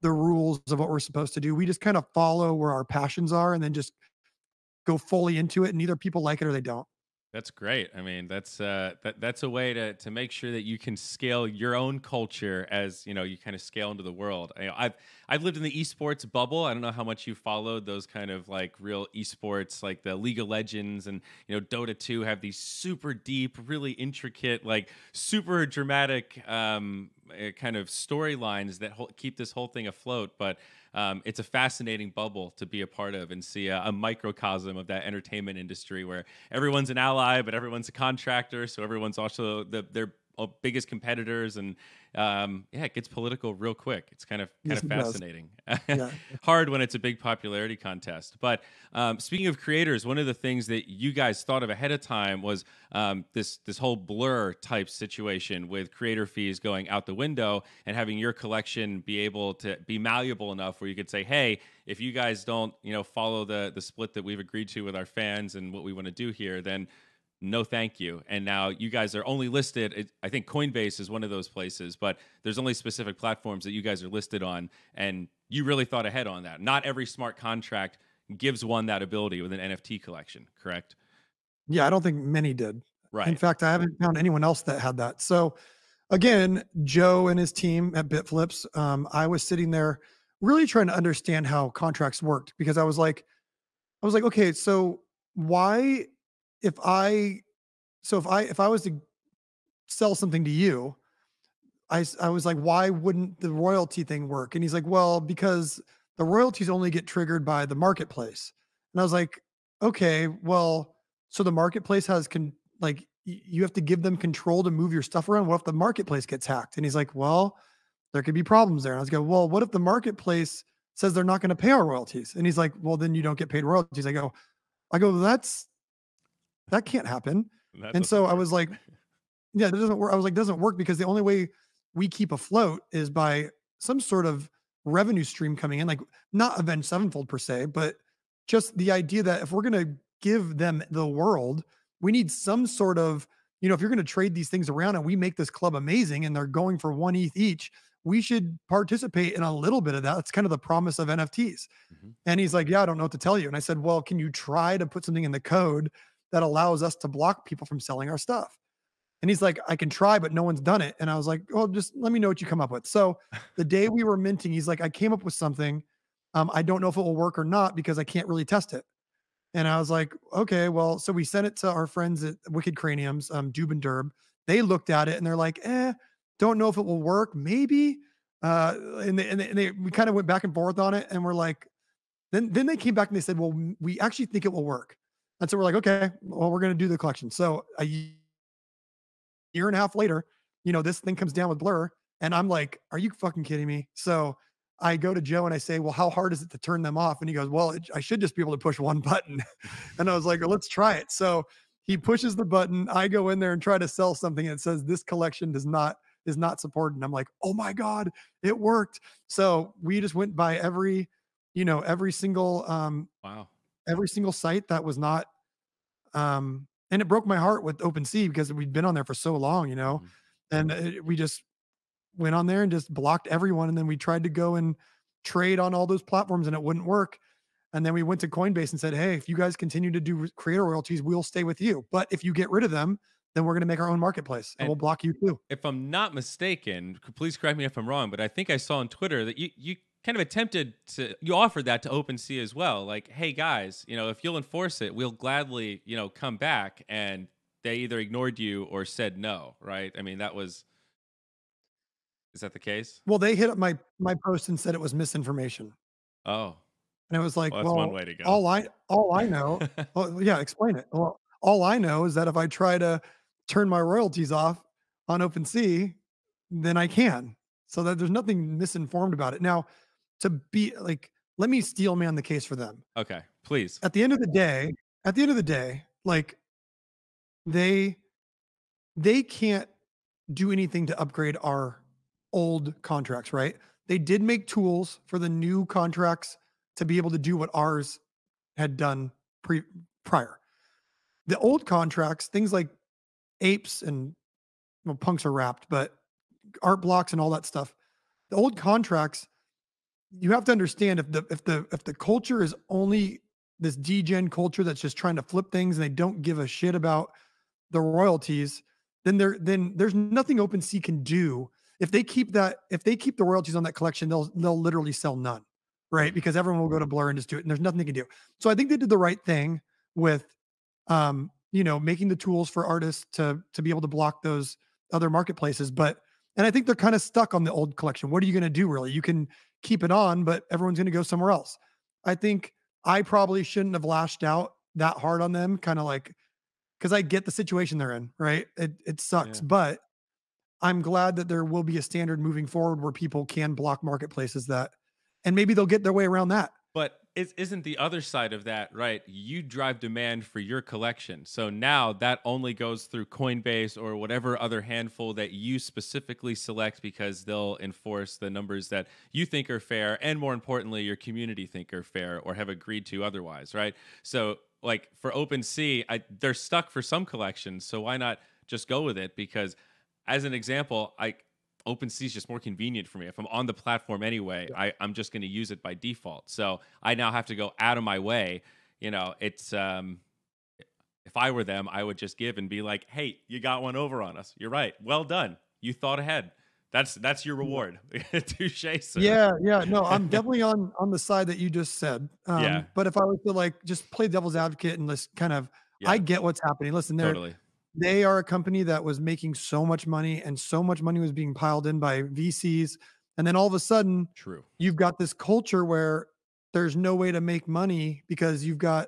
the rules of what we're supposed to do. We just kind of follow where our passions are and then just go fully into it. And either people like it or they don't. That's great. I mean, that's uh, that, that's a way to to make sure that you can scale your own culture as, you know, you kind of scale into the world. I, I've I've lived in the esports bubble. I don't know how much you followed those kind of like real esports, like the League of Legends and, you know, Dota two have these super deep, really intricate, like super dramatic um, kind of storylines that ho- keep this whole thing afloat. But Um, it's a fascinating bubble to be a part of and see a, a microcosm of that entertainment industry where everyone's an ally, but everyone's a contractor. So everyone's also the, their biggest competitors. And um, yeah, it gets political real quick. It's kind of kind yes, of fascinating. Yeah. Hard when it's a big popularity contest. But um, speaking of creators, one of the things that you guys thought of ahead of time was um, this, this whole Blur type situation with creator fees going out the window and having your collection be able to be malleable enough where you could say, hey, if you guys don't, you know, follow the the split that we've agreed to with our fans and what we want to do here, then no, thank you. And now you guys are only listed. I think Coinbase is one of those places, but there's only specific platforms that you guys are listed on. And you really thought ahead on that. Not every smart contract gives one that ability with an N F T collection, correct? Yeah, I don't think many did. Right. In fact, I haven't found anyone else that had that. So again, Joe and his team at BitFlips, um, I was sitting there really trying to understand how contracts worked, because I was like, I was like, okay, so why, if I, so if I, if I was to sell something to you, I, I was like, why wouldn't the royalty thing work? And he's like, well, because the royalties only get triggered by the marketplace. And I was like, okay, well, so the marketplace has con like, you have to give them control to move your stuff around. What if the marketplace gets hacked? And he's like, well, there could be problems there. And I was going, well, what if the marketplace says they're not going to pay our royalties? And he's like, well, then you don't get paid royalties. I go, I go, that's, that can't happen. That and so work. I was like, yeah, it doesn't work. I was like, doesn't work, because the only way we keep afloat is by some sort of revenue stream coming in, like not Avenged Sevenfold per se, but just the idea that if we're going to give them the world, we need some sort of, you know, if you're going to trade these things around and we make this club amazing and they're going for one E T H each, we should participate in a little bit of that. It's kind of the promise of N F Ts. Mm-hmm. And he's like, yeah, I don't know what to tell you. And I said, well, can you try to put something in the code that allows us to block people from selling our stuff? And he's like, I can try, but no one's done it. And I was like, well, just let me know what you come up with. So the day we were minting, he's like, I came up with something. Um, I don't know if it will work or not because I can't really test it. And I was like, okay, well, so we sent it to our friends at Wicked Craniums, um, Dube and Derb. They looked at it and they're like, eh, don't know if it will work. Maybe. Uh, and they, and they, and they we kind of went back and forth on it. And we're like, then, then they came back and they said, well, we actually think it will work. And so we're like, okay, well, we're going to do the collection. So a year and a half later, you know, this thing comes down with Blur and I'm like, are you fucking kidding me? So I go to Joe and I say, well, how hard is it to turn them off? And he goes, well, it, I should just be able to push one button. And I was like, well, let's try it. So he pushes the button. I go in there and try to sell something. And it says, this collection does not, is not supported. And I'm like, oh my God, it worked. So we just went by every, you know, every single, um, wow. every single site that was not, um, and it broke my heart with OpenSea because we'd been on there for so long, you know, mm-hmm. and it, we just, went on there and just blocked everyone. And then we tried to go and trade on all those platforms and it wouldn't work. And then we went to Coinbase and said, hey, if you guys continue to do creator royalties, we'll stay with you. But if you get rid of them, then we're going to make our own marketplace and, and we'll block you too. If I'm not mistaken, please correct me if I'm wrong, but I think I saw on Twitter that you, you kind of attempted to, you offered that to OpenSea as well. Like, hey guys, you know, if you'll enforce it, we'll gladly, you know, come back. And they either ignored you or said no, right? I mean, that was... Is that the case? Well, they hit up my my post and said it was misinformation. Oh, and it was like, well, that's well one way to go. all I all I know, well, yeah, explain it. Well, all I know is that if I try to turn my royalties off on OpenSea, then I can. So that there's nothing misinformed about it. Now, to be like, let me steel man the case for them. Okay, please. At the end of the day, at the end of the day, like they they can't do anything to upgrade our old contracts, right? They did make tools for the new contracts to be able to do what ours had done pre prior. The old contracts, things like apes and, well, punks are wrapped, but art blocks and all that stuff. The old contracts, you have to understand if the if the if the culture is only this degen culture that's just trying to flip things and they don't give a shit about the royalties, then there then there's nothing OpenSea can do. If they keep that, if they keep the royalties on that collection, they'll they'll literally sell none, right? Because everyone will go to Blur and just do it, and there's nothing they can do. So I think they did the right thing with, um, you know, making the tools for artists to to be able to block those other marketplaces. But and I think they're kind of stuck on the old collection. What are you going to do, really? You can keep it on, but everyone's going to go somewhere else. I think I probably shouldn't have lashed out that hard on them, kind of like, because I get the situation they're in, right? It it sucks, yeah. But I'm glad that there will be a standard moving forward where people can block marketplaces that, and maybe they'll get their way around that. But it isn't the other side of that, right? You drive demand for your collection. So now that only goes through Coinbase or whatever other handful that you specifically select, because they'll enforce the numbers that you think are fair. And more importantly, your community think are fair or have agreed to otherwise, right? So like for OpenSea, I, they're stuck for some collections. So why not just go with it? Because as an example, I, OpenSea is just more convenient for me. If I'm on the platform anyway, yeah. I, I'm just going to use it by default. So I now have to go out of my way. You know, it's um, if I were them, I would just give and be like, hey, you got one over on us. You're right. Well done. You thought ahead. That's that's your reward. Touche, sir. Yeah, yeah. No, I'm definitely on on the side that you just said. Um, yeah. But if I was to like just play devil's advocate and just kind of, yeah. I get what's happening. Listen, they're, totally. they are a company that was making so much money, and so much money was being piled in by V Cs. And then all of a sudden, True. you've got this culture where there's no way to make money because you've got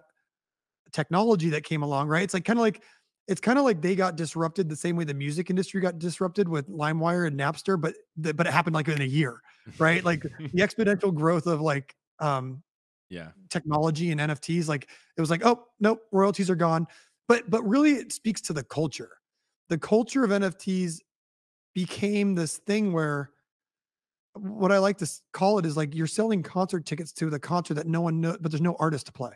technology that came along, right? It's like kind of like, it's kind of like they got disrupted the same way the music industry got disrupted with LimeWire and Napster, but th- but it happened like in a year, right? Like the exponential growth of like um, yeah, technology and N F Ts. Like it was like, oh nope, royalties are gone. But but really, it speaks to the culture. The culture of N F Ts became this thing where what I like to call it is like you're selling concert tickets to the concert that no one knows, but there's no artist to play.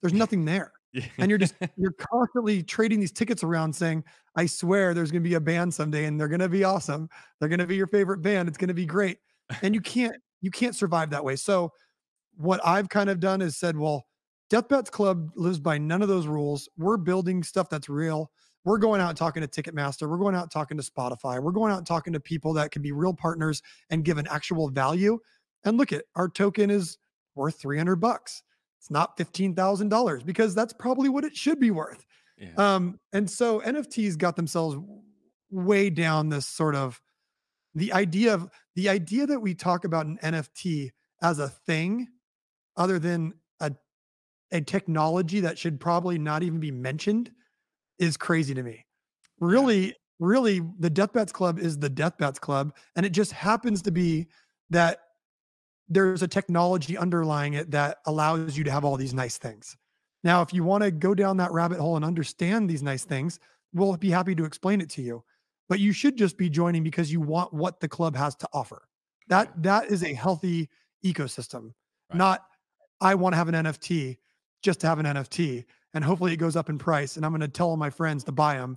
There's nothing there. And you're just, you're constantly trading these tickets around saying, I swear there's going to be a band someday and they're going to be awesome. They're going to be your favorite band. It's going to be great. And you can't, you can't survive that way. So what I've kind of done is said, well, Death Bats Club lives by none of those rules. We're building stuff that's real. We're going out and talking to Ticketmaster. We're going out and talking to Spotify. We're going out and talking to people that can be real partners and give an actual value. And look at our token is worth three hundred bucks. It's not fifteen thousand dollars because that's probably what it should be worth. Yeah. Um, and so N F Ts got themselves way down this sort of the idea of the idea that we talk about an N F T as a thing other than a, a technology that should probably not even be mentioned is crazy to me. Really, yeah. really the Death Bats Club is the Death Bats Club. And it just happens to be that there's a technology underlying it that allows you to have all these nice things. Now, if you want to go down that rabbit hole and understand these nice things, we'll be happy to explain it to you, but you should just be joining because you want what the club has to offer. That, right. that is a healthy ecosystem, right. not, I want to have an N F T just to have an N F T and hopefully it goes up in price. And I'm going to tell all my friends to buy them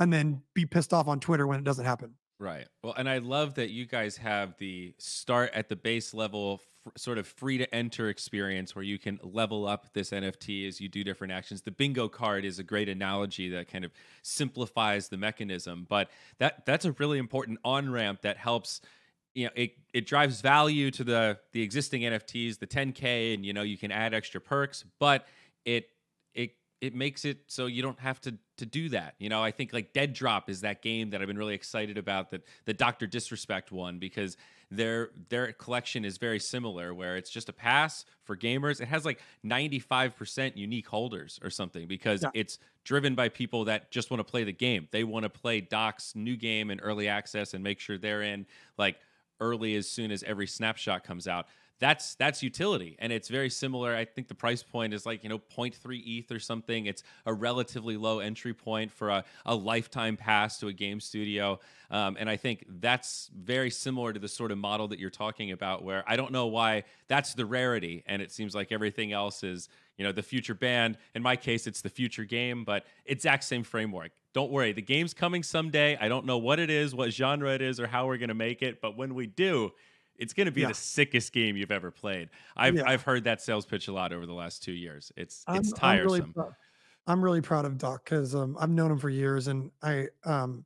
and then be pissed off on Twitter when it doesn't happen. Right. Well, and I love that you guys have the start at the base level, f- sort of free to enter experience where you can level up this N F T as you do different actions. The bingo card is a great analogy that kind of simplifies the mechanism, but that that's a really important on-ramp that helps, you know, it, it drives value to the, the existing N F Ts, the ten K, and, you know, you can add extra perks, but it, it, it makes it so you don't have to to do that. You know, I think like Dead Drop is that game that I've been really excited about, that the Doctor Disrespect one, because their their collection is very similar where it's just a pass for gamers. It has like ninety-five percent unique holders or something because yeah. it's driven by people that just want to play the game. They want to play Doc's new game and early access and make sure they're in like early as soon as every snapshot comes out. That's that's utility, and it's very similar. I think the price point is like, you know, zero point three E T H or something. It's a relatively low entry point for a, a lifetime pass to a game studio, um, and I think that's very similar to the sort of model that you're talking about where I don't know why that's the rarity, and it seems like everything else is, you know, the future band. In my case, it's the future game, but exact same framework. Don't worry, the game's coming someday. I don't know what it is, what genre it is, or how we're going to make it, but when we do, it's going to be yeah. the sickest game you've ever played. I've yeah. I've heard that sales pitch a lot over the last two years. It's it's I'm, tiresome. I'm really, proud, I'm really proud of Doc because um, I've known him for years, and I, um,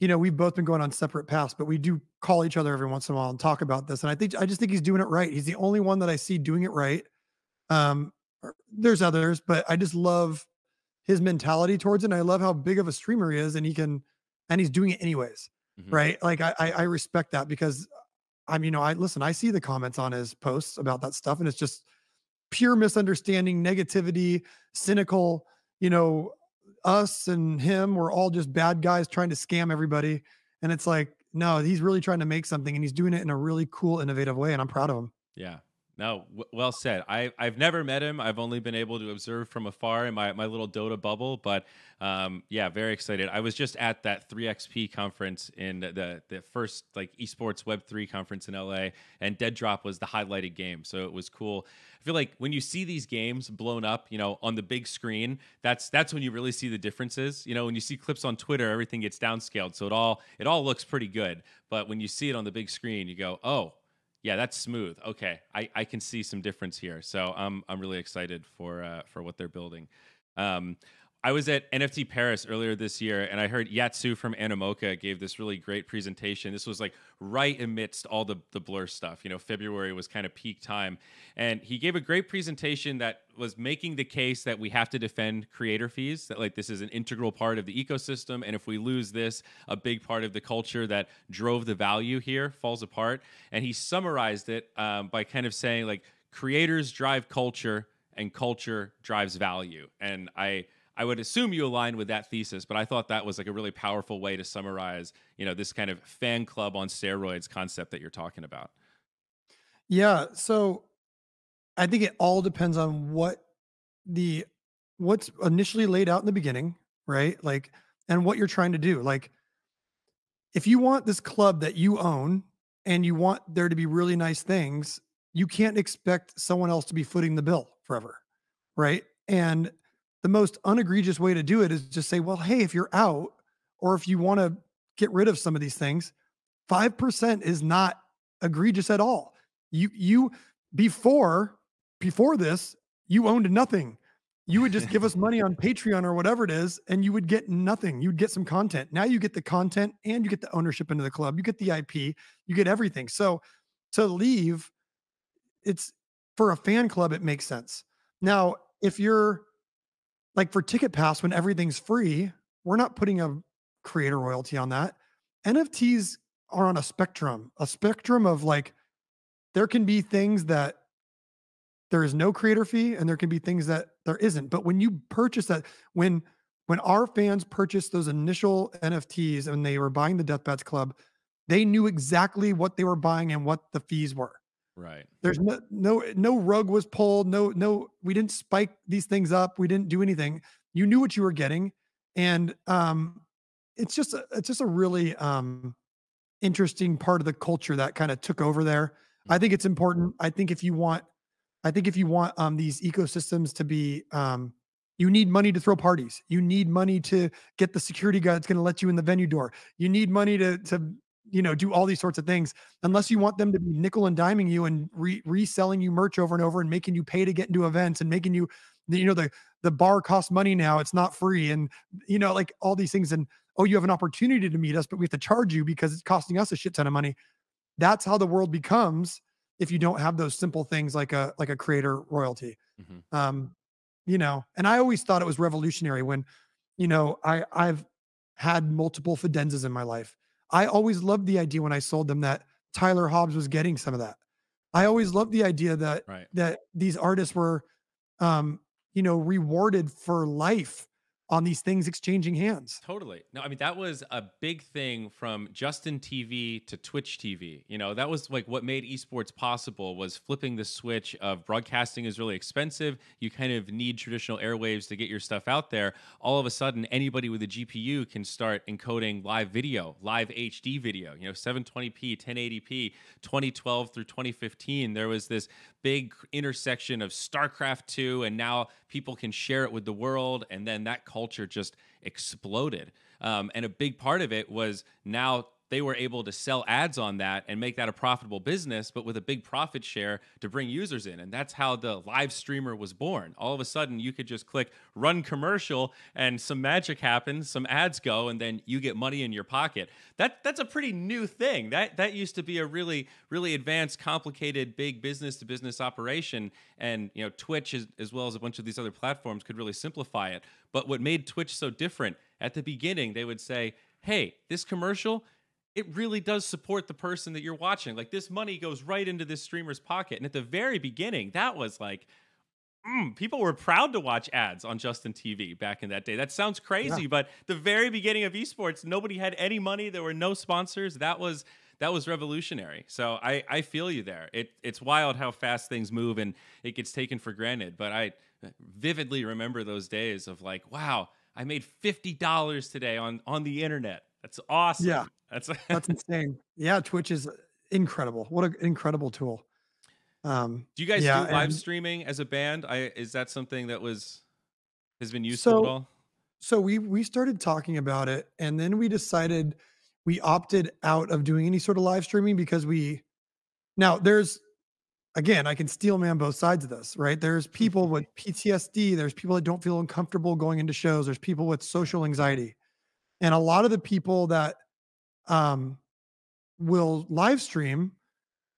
you know, we've both been going on separate paths, but we do call each other every once in a while and talk about this. And I think I just think he's doing it right. He's the only one that I see doing it right. Um, there's others, but I just love his mentality towards it. And I love how big of a streamer he is, and he can, and he's doing it anyways, mm-hmm. right? Like I I respect that because. I mean, you know, I listen, I see the comments on his posts about that stuff, and it's just pure misunderstanding, negativity, cynical, you know, us and him, we're all just bad guys trying to scam everybody. And it's like, no, he's really trying to make something, and he's doing it in a really cool, innovative way. And I'm proud of him. Yeah. No, w- well said. I, I've never met him. I've only been able to observe from afar in my, my little Dota bubble, but um, yeah, very excited. I was just at that three X P conference in the the first like esports Web three conference in L A, and Dead Drop was the highlighted game, so it was cool. I feel like when you see these games blown up, you know, on the big screen, that's that's when you really see the differences. You know, when you see clips on Twitter, everything gets downscaled, so it all it all looks pretty good. But when you see it on the big screen, you go, oh. Yeah, that's smooth. Okay, I, I can see some difference here. So I'm I'm really excited for uh, for what they're building. Um, I was at N F T Paris earlier this year, and I heard Yatsu from Animoca gave this really great presentation. This was like right amidst all the, the Blur stuff. You know, February was kind of peak time. And he gave a great presentation that was making the case that we have to defend creator fees, that like this is an integral part of the ecosystem. And if we lose this, a big part of the culture that drove the value here falls apart. And he summarized it um, by kind of saying like creators drive culture and culture drives value. And I... I would assume you align with that thesis, but I thought that was like a really powerful way to summarize, you know, this kind of fan club on steroids concept that you're talking about. Yeah. So I think it all depends on what the, what's initially laid out in the beginning, right? Like, and what you're trying to do. Like if you want this club that you own and you want there to be really nice things, you can't expect someone else to be footing the bill forever. Right. And the most unegregious way to do it is just say, well, hey, if you're out or if you want to get rid of some of these things, five percent is not egregious at all. You, you, before, before this, you owned nothing. You would just give us money on Patreon or whatever it is, and you would get nothing. You'd get some content. Now you get the content and you get the ownership into the club. You get the I P, you get everything. So to leave, it's for a fan club, it makes sense. Now, if you're, like for Ticket Pass, when everything's free, we're not putting a creator royalty on that. N F Ts are on a spectrum, a spectrum of like, there can be things that there is no creator fee and there can be things that there isn't. But when you purchase that, when, when our fans purchased those initial N F Ts and they were buying the Deathbats Club, they knew exactly what they were buying and what the fees were. Right. There's no, no, no rug was pulled. No, no, we didn't spike these things up. We didn't do anything. You knew what you were getting. And, um, it's just, a, it's just a really, um, interesting part of the culture that kind of took over there. I think it's important. I think if you want, I think if you want, um, these ecosystems to be, um, you need money to throw parties. You need money to get the security guy that's going to let you in the venue door. You need money to, to, you know, do all these sorts of things, unless you want them to be nickel and diming you and re reselling you merch over and over and making you pay to get into events and making you, you know, the, the bar costs money now, it's not free. And, you know, like all these things and, oh, you have an opportunity to meet us, but we have to charge you because it's costing us a shit ton of money. That's how the world becomes if you don't have those simple things like a, like a creator royalty. Mm-hmm. Um, you know, and I always thought it was revolutionary when, you know, I I've had multiple Fidenzas in my life. I always loved the idea when I sold them that Tyler Hobbs was getting some of that. I always loved the idea that, right. that these artists were, um, you know, rewarded for life on these things exchanging hands. Totally. No, I mean, that was a big thing from Justin T V to Twitch T V. You know, that was like what made esports possible, was flipping the switch of broadcasting is really expensive. You kind of need traditional airwaves to get your stuff out there. All of a sudden, anybody with a G P U can start encoding live video, live H D video, you know, seven twenty p, ten eighty p, twenty twelve through twenty fifteen. There was this big intersection of StarCraft two, and now people can share it with the world. And then that culture just exploded. Um, and a big part of it was now they were able to sell ads on that and make that a profitable business, but with a big profit share to bring users in. And that's how the live streamer was born. All of a sudden, you could just click run commercial and some magic happens, some ads go, and then you get money in your pocket. That that's a pretty new thing. That that used to be a really, really advanced, complicated, big business to business operation. And you know, Twitch is, as well as a bunch of these other platforms could really simplify it. But what made Twitch so different, at the beginning, they would say, hey, this commercial, it really does support the person that you're watching. Like this money goes right into this streamer's pocket. And at the very beginning, that was like, mm, people were proud to watch ads on Justin T V back in that day. That sounds crazy, yeah. But the very beginning of esports, nobody had any money. There were no sponsors. That was that was revolutionary. So I, I feel you there. It, it's wild how fast things move and it gets taken for granted. But I vividly remember those days of like, wow, I made fifty dollars today on, on the internet. That's awesome. Yeah. That's that's insane. Yeah, Twitch is incredible. What an incredible tool. Um, do you guys yeah, do live and, streaming as a band? I is that something that was has been useful so, at all? So we we started talking about it, and then we decided we opted out of doing any sort of live streaming because we now there's again, I can steel man both sides of this, right? There's people with P T S D. There's people that don't feel uncomfortable going into shows. There's people with social anxiety. And a lot of the people that um, will live stream,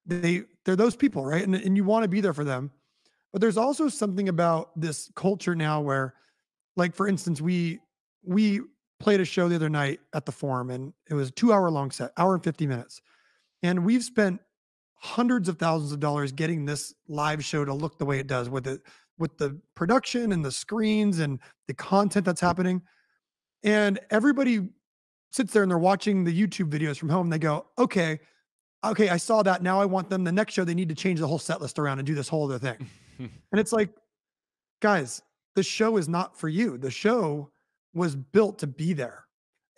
they, they're those people, right? And, and you want to be there for them. But there's also something about this culture now where, like, for instance, we, we played a show the other night at the Forum, and it was a two hour long set, hour and fifty minutes. And we've spent hundreds of thousands of dollars getting this live show to look the way it does, with it, with the production and the screens and the content that's happening. And everybody sits there and they're watching the YouTube videos from home. And they go, okay, okay, I saw that. Now I want them, the next show, they need to change the whole set list around and do this whole other thing. And it's like, guys, the show is not for you. The show was built to be there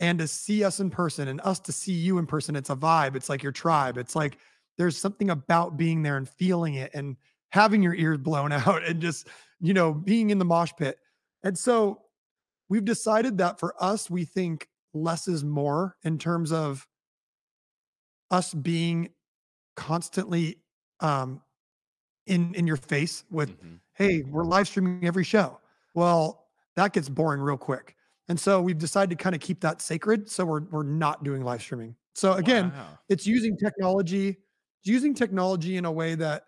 and to see us in person and us to see you in person. It's a vibe. It's like your tribe. It's like, there's something about being there and feeling it and having your ears blown out and just, you know, being in the mosh pit. And so we've decided that for us, we think less is more in terms of us being constantly um, in, in your face with, mm-hmm. hey, we're live streaming every show. Well, that gets boring real quick. And so we've decided to kind of keep that sacred. So we're, we're not doing live streaming. So again, wow. it's using technology, it's using technology in a way that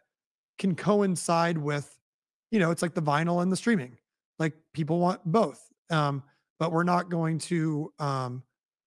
can coincide with, you know, it's like the vinyl and the streaming, like people want both. Um, but we're not going to, um,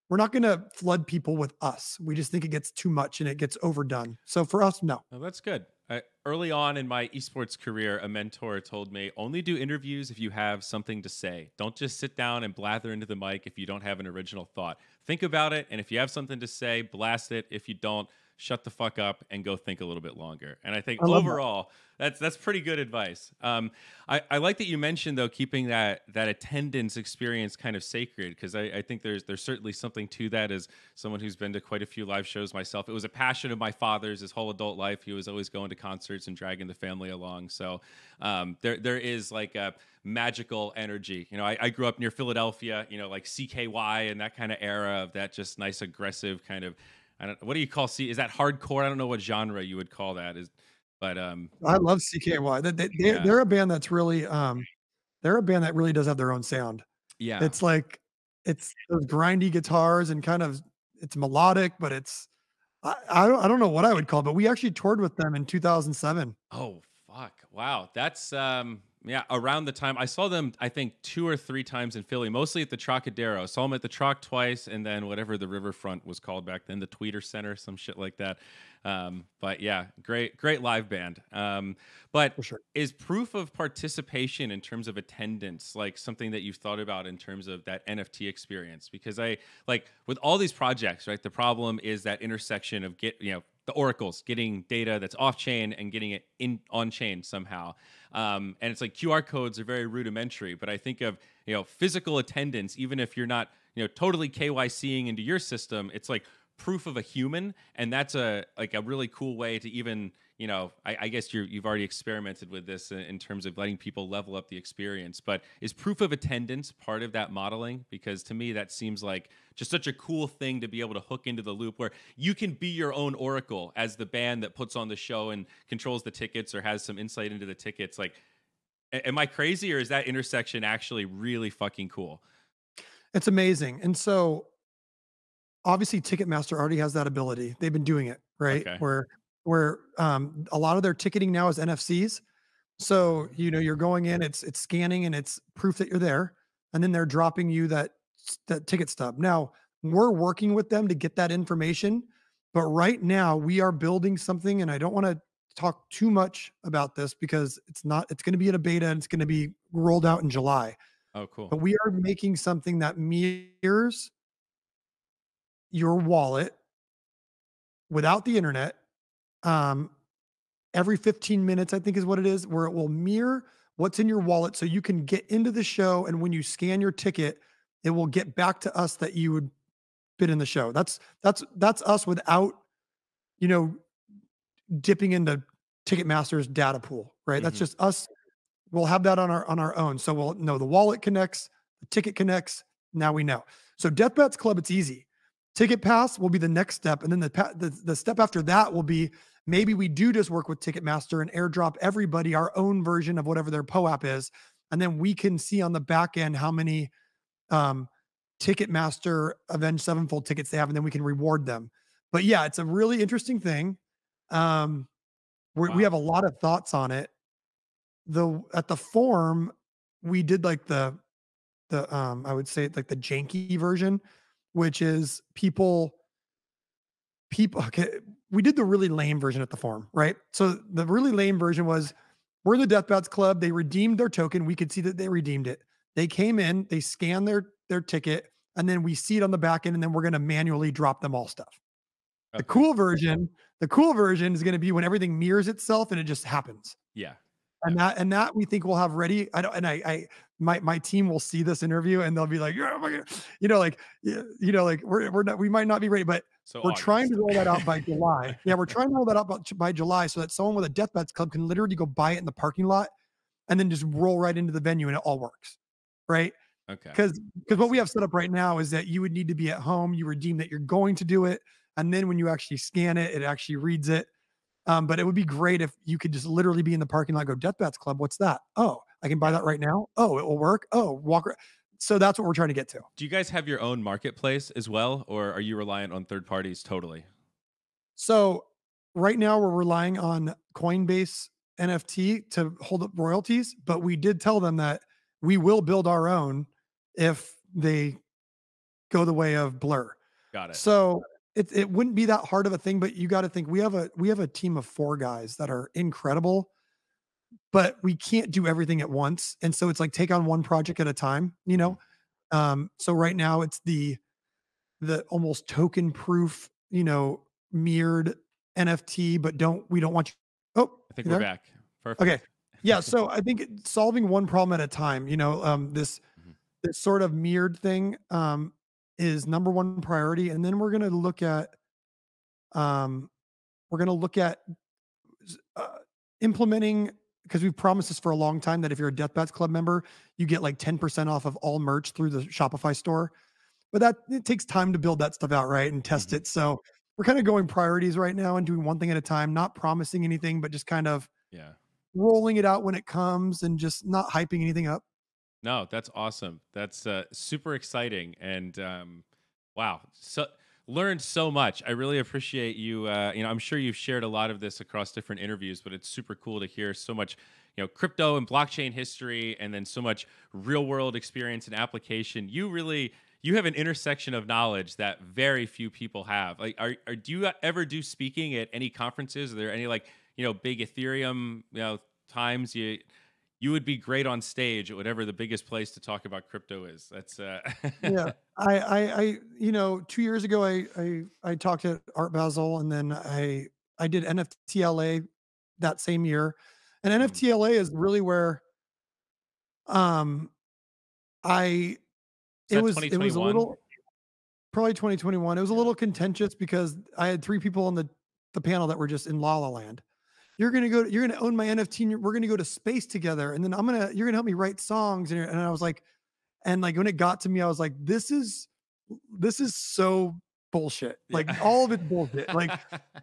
we're not going to flood people with us. We just think it gets too much and it gets overdone. So for us, no. Well, that's good. I, early on in my esports career, a mentor told me, only do interviews if you have something to say. Don't just sit down and blather into the mic if you don't have an original thought. Think about it, and if you have something to say, blast it. If you don't, shut the fuck up and go think a little bit longer. And I think I overall, that. that's that's pretty good advice. Um, I, I like that you mentioned, though, keeping that that attendance experience kind of sacred, because I, I think there's there's certainly something to that. As someone who's been to quite a few live shows myself, it was a passion of my father's his whole adult life. He was always going to concerts and dragging the family along. So um, there there is like a magical energy. You know, I, I grew up near Philadelphia, you know, like C K Y and that kind of era of that just nice, aggressive kind of, I don't, what do you call C? Is that hardcore? I don't know what genre you would call that. Is, but um, I love C K Y. They, they, yeah. They're a band that's really, um, they're a band that really does have their own sound. Yeah, it's like it's those grindy guitars and kind of it's melodic, but it's I, I don't I don't know what I would call it, but we actually toured with them in two thousand seven. Oh fuck! Wow, that's um. Yeah, around the time I saw them, I think two or three times in Philly, mostly at the Trocadero. Saw them at the Troc twice, and then whatever the Riverfront was called back then, the Tweeter Center, some shit like that. Um, but yeah, great, great live band. Um, but For sure. Is proof of participation in terms of attendance like something that you've thought about in terms of that N F T experience? Because I like with all these projects, right? The problem is that intersection of get you know. the oracles, getting data that's off-chain and getting it in on-chain somehow. Um, and it's like Q R codes are very rudimentary, but I think of, you know, physical attendance, even if you're not, you know, totally K Y C-ing into your system, it's like proof of a human. And that's a, like a really cool way to even, you know, I, I guess you're, you've already experimented with this in, in terms of letting people level up the experience, but is proof of attendance part of that modeling? Because to me, that seems like just such a cool thing to be able to hook into the loop where you can be your own oracle as the band that puts on the show and controls the tickets or has some insight into the tickets. Like, am I crazy or is that intersection actually really fucking cool? It's amazing. And so obviously Ticketmaster already has that ability. They've been doing it, right? Okay. Where where um, a lot of their ticketing now is N F Cs. So, you know, you're going in, it's it's scanning and it's proof that you're there. And then they're dropping you that, that ticket stub. Now, we're working with them to get that information. But right now we are building something, and I don't want to talk too much about this because it's not, it's going to be in a beta and it's going to be rolled out in July. Oh, cool. But we are making something that mirrors your wallet without the internet. Um, every fifteen minutes, I think is what it is, where it will mirror what's in your wallet. So you can get into the show. And when you scan your ticket, it will get back to us that you would bid in the show. That's, that's, that's us without, you know, dipping into Ticketmaster's data pool, right? Mm-hmm. That's just us. We'll have that on our, on our own. So we'll know the wallet connects, the ticket connects. Now we know. So Death Bats Club, it's easy. Ticket pass will be the next step. And then the, the, the step after that will be maybe we do just work with Ticketmaster and airdrop everybody our own version of whatever their P O A P is. And then we can see on the back end how many um, Ticketmaster Avenged Sevenfold tickets they have, and then we can reward them. But yeah, it's a really interesting thing. Um, wow. We have a lot of thoughts on it. The at the forum, we did like the, the um, I would say like the janky version, which is people, people, okay, we did the really lame version at the forum, right? So the really lame version was, we're in the Deathbats Club. They redeemed their token. We could see that they redeemed it. They came in, they scanned their, their ticket, and then we see it on the back end, and then we're going to manually drop them all stuff. Okay. The cool version, the cool version is going to be when everything mirrors itself and it just happens. Yeah. And yeah. that, and that we think we'll have ready. I don't, and I, I, my, my team will see this interview and they'll be like, yeah, my God. you know, like, you know, like we're, we're not, we might not be ready, but so we're August. trying to roll that out by July. Yeah. We're trying to roll that out by July so that someone with a Deathbats Club can literally go buy it in the parking lot and then just roll right into the venue and it all works. Right. Okay. Cause, cause what we have set up right now is that you would need to be at home. You redeem that you're going to do it. And then when you actually scan it, it actually reads it. Um, but it would be great if you could just literally be in the parking lot, go Deathbats Club. What's that? Oh, I can buy that right now. Oh, it will work. Oh, walk. Right. So that's what we're trying to get to. Do you guys have your own marketplace as well? Or are you reliant on third parties totally? So right now we're relying on Coinbase N F T to hold up royalties, but we did tell them that we will build our own if they go the way of Blur. Got it. So It, it wouldn't be that hard of a thing, but you got to think we have a we have a team of four guys that are incredible, but we can't do everything at once. And so it's like take on one project at a time, you know? Um, so right now it's the the almost token proof, you know, mirrored N F T, but don't we don't want you. Oh, I think we're there? back. Perfect. Okay. Yeah. So I think solving one problem at a time, you know, um, this mm-hmm. this sort of mirrored thing. Um, is number one priority. And then we're going to look at, um, we're going to look at uh, implementing, because we've promised this for a long time that if you're a Deathbats Club member, you get like ten percent off of all merch through the Shopify store. But that it takes time to build that stuff out, right? And test mm-hmm. it. So we're kind of going priorities right now and doing one thing at a time, not promising anything, but just kind of yeah, rolling it out when it comes and just not hyping anything up. No, that's awesome. That's uh, super exciting. And um, wow, so learned so much. I really appreciate you. Uh, you know, I'm sure you've shared a lot of this across different interviews, but it's super cool to hear so much, you know, crypto and blockchain history, and then so much real world experience and application. You really, you have an intersection of knowledge that very few people have. Like, are, are do you ever do speaking at any conferences? Are there any like, you know, big Ethereum, you know, times you... You would be great on stage at whatever the biggest place to talk about crypto is. That's uh yeah. I, I, I, you know, two years ago, I, I, I talked at Art Basel, and then I, I did N F T L A that same year, and mm-hmm. N F T L A is really where, um, I, it was, it was a little, probably twenty twenty-one. It was a little contentious because I had three people on the, the panel that were just in La La Land. You're going to go, you're going to own my N F T, and we're going to go to space together. And then I'm going to, you're going to help me write songs. And, and I was like, and like, when it got to me, I was like, this is, this is so bullshit. Like yeah. all of it bullshit. Like,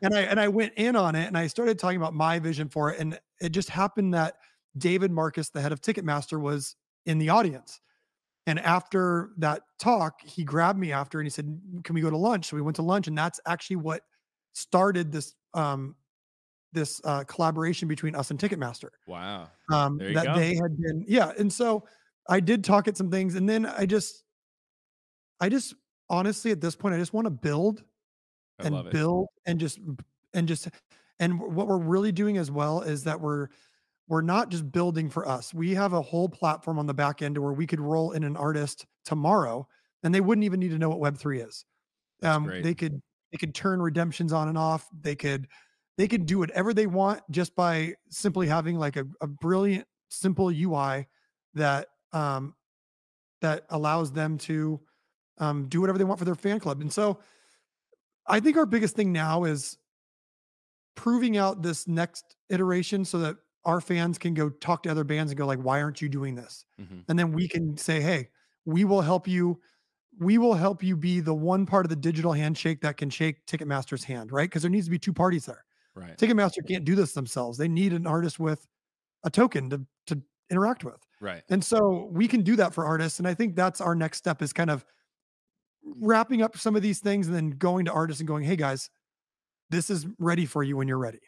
and I, and I went in on it and I started talking about my vision for it. And it just happened that David Marcus, the head of Ticketmaster, was in the audience. And after that talk, he grabbed me after and he said, can we go to lunch? So we went to lunch, and that's actually what started this, um, this uh, collaboration between us and Ticketmaster. Wow. Um, that go. they had been, yeah. And so I did talk at some things, and then I just, I just honestly, at this point, I just want to build I and build and just, and just, and what we're really doing as well is that we're, we're not just building for us. We have a whole platform on the back end where we could roll in an artist tomorrow and they wouldn't even need to know what Web three is. Um, they could, they could turn redemptions on and off. They could, They can do whatever they want just by simply having like a, a brilliant, simple U I that um, that allows them to um, do whatever they want for their fan club. And so I think our biggest thing now is proving out this next iteration so that our fans can go talk to other bands and go like, why aren't you doing this? Mm-hmm. And then we can say, hey, we will help you. We will help you be the one part of the digital handshake that can shake Ticketmaster's hand, right? Because there needs to be two parties there. Right. Ticketmaster can't do this themselves. They need an artist with a token to to interact with. Right. And so we can do that for artists. And I think that's our next step, is kind of wrapping up some of these things and then going to artists and going, hey guys, this is ready for you when you're ready.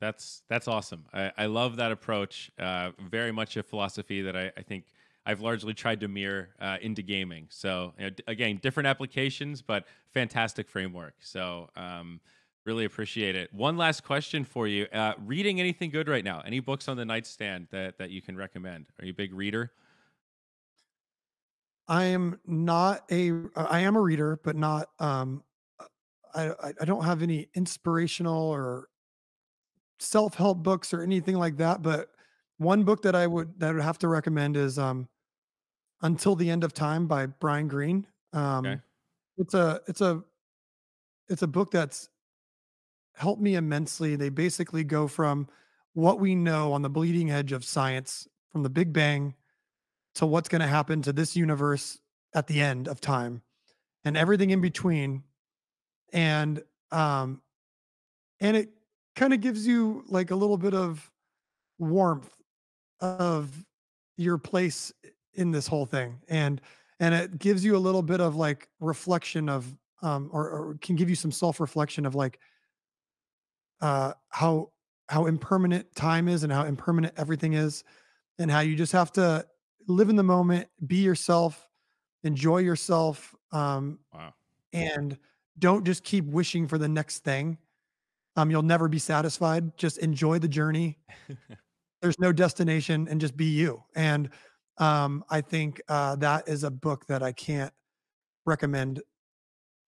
That's, that's awesome. I, I love that approach. Uh, very much a philosophy that I, I think I've largely tried to mirror uh, into gaming. So you know, d- again, different applications, but fantastic framework. So um, really appreciate it. One last question for you. Uh, reading anything good right now? Any books on the nightstand that, that you can recommend? Are you a big reader? I am not a, I am a reader, but not, um, I, I don't have any inspirational or self-help books or anything like that, but one book that I would that I would have to recommend is um Until the End of Time by Brian Greene. Um okay. it's a it's a it's a book that's helped me immensely. They basically go from what we know on the bleeding edge of science, from the Big Bang, to what's going to happen to this universe at the end of time and everything in between. And um and it kind of gives you like a little bit of warmth of your place in this whole thing, and and it gives you a little bit of like reflection of um or, or can give you some self-reflection of like uh how how impermanent time is and how impermanent everything is, and how you just have to live in the moment, be yourself, enjoy yourself, um wow. and don't just keep wishing for the next thing. Um, you'll never be satisfied. Just enjoy the journey. There's no destination, and just be you. And um, I think uh, that is a book that I can't recommend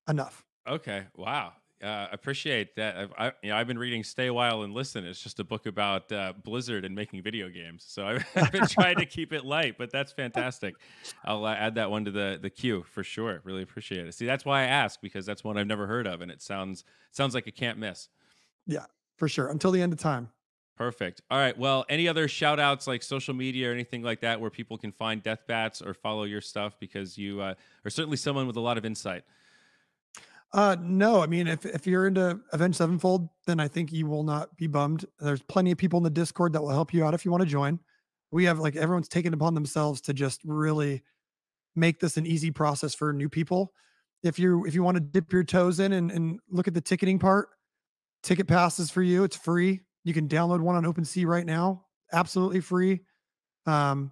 enough. Okay. Wow. Uh, appreciate that. I, I, you know, I've been reading Stay a While and Listen. It's just a book about uh, Blizzard and making video games. So I've, I've been trying to keep it light, but that's fantastic. I'll uh, add that one to the the queue for sure. Really appreciate it. See, that's why I ask, because that's one I've never heard of, and it sounds sounds like a can't miss. Yeah, for sure. Until the End of Time. Perfect. All right. Well, any other shout outs like social media or anything like that where people can find Death Bats or follow your stuff, because you uh, are certainly someone with a lot of insight. Uh, no, I mean, if, if you're into Avenged Sevenfold, then I think you will not be bummed. There's plenty of people in the Discord that will help you out if you want to join. We have like everyone's taken upon themselves to just really make this an easy process for new people. If you if you want to dip your toes in and, and look at the ticketing part, Ticket Pass is for you. It's free. You can download one on OpenSea right now. Absolutely free. Um,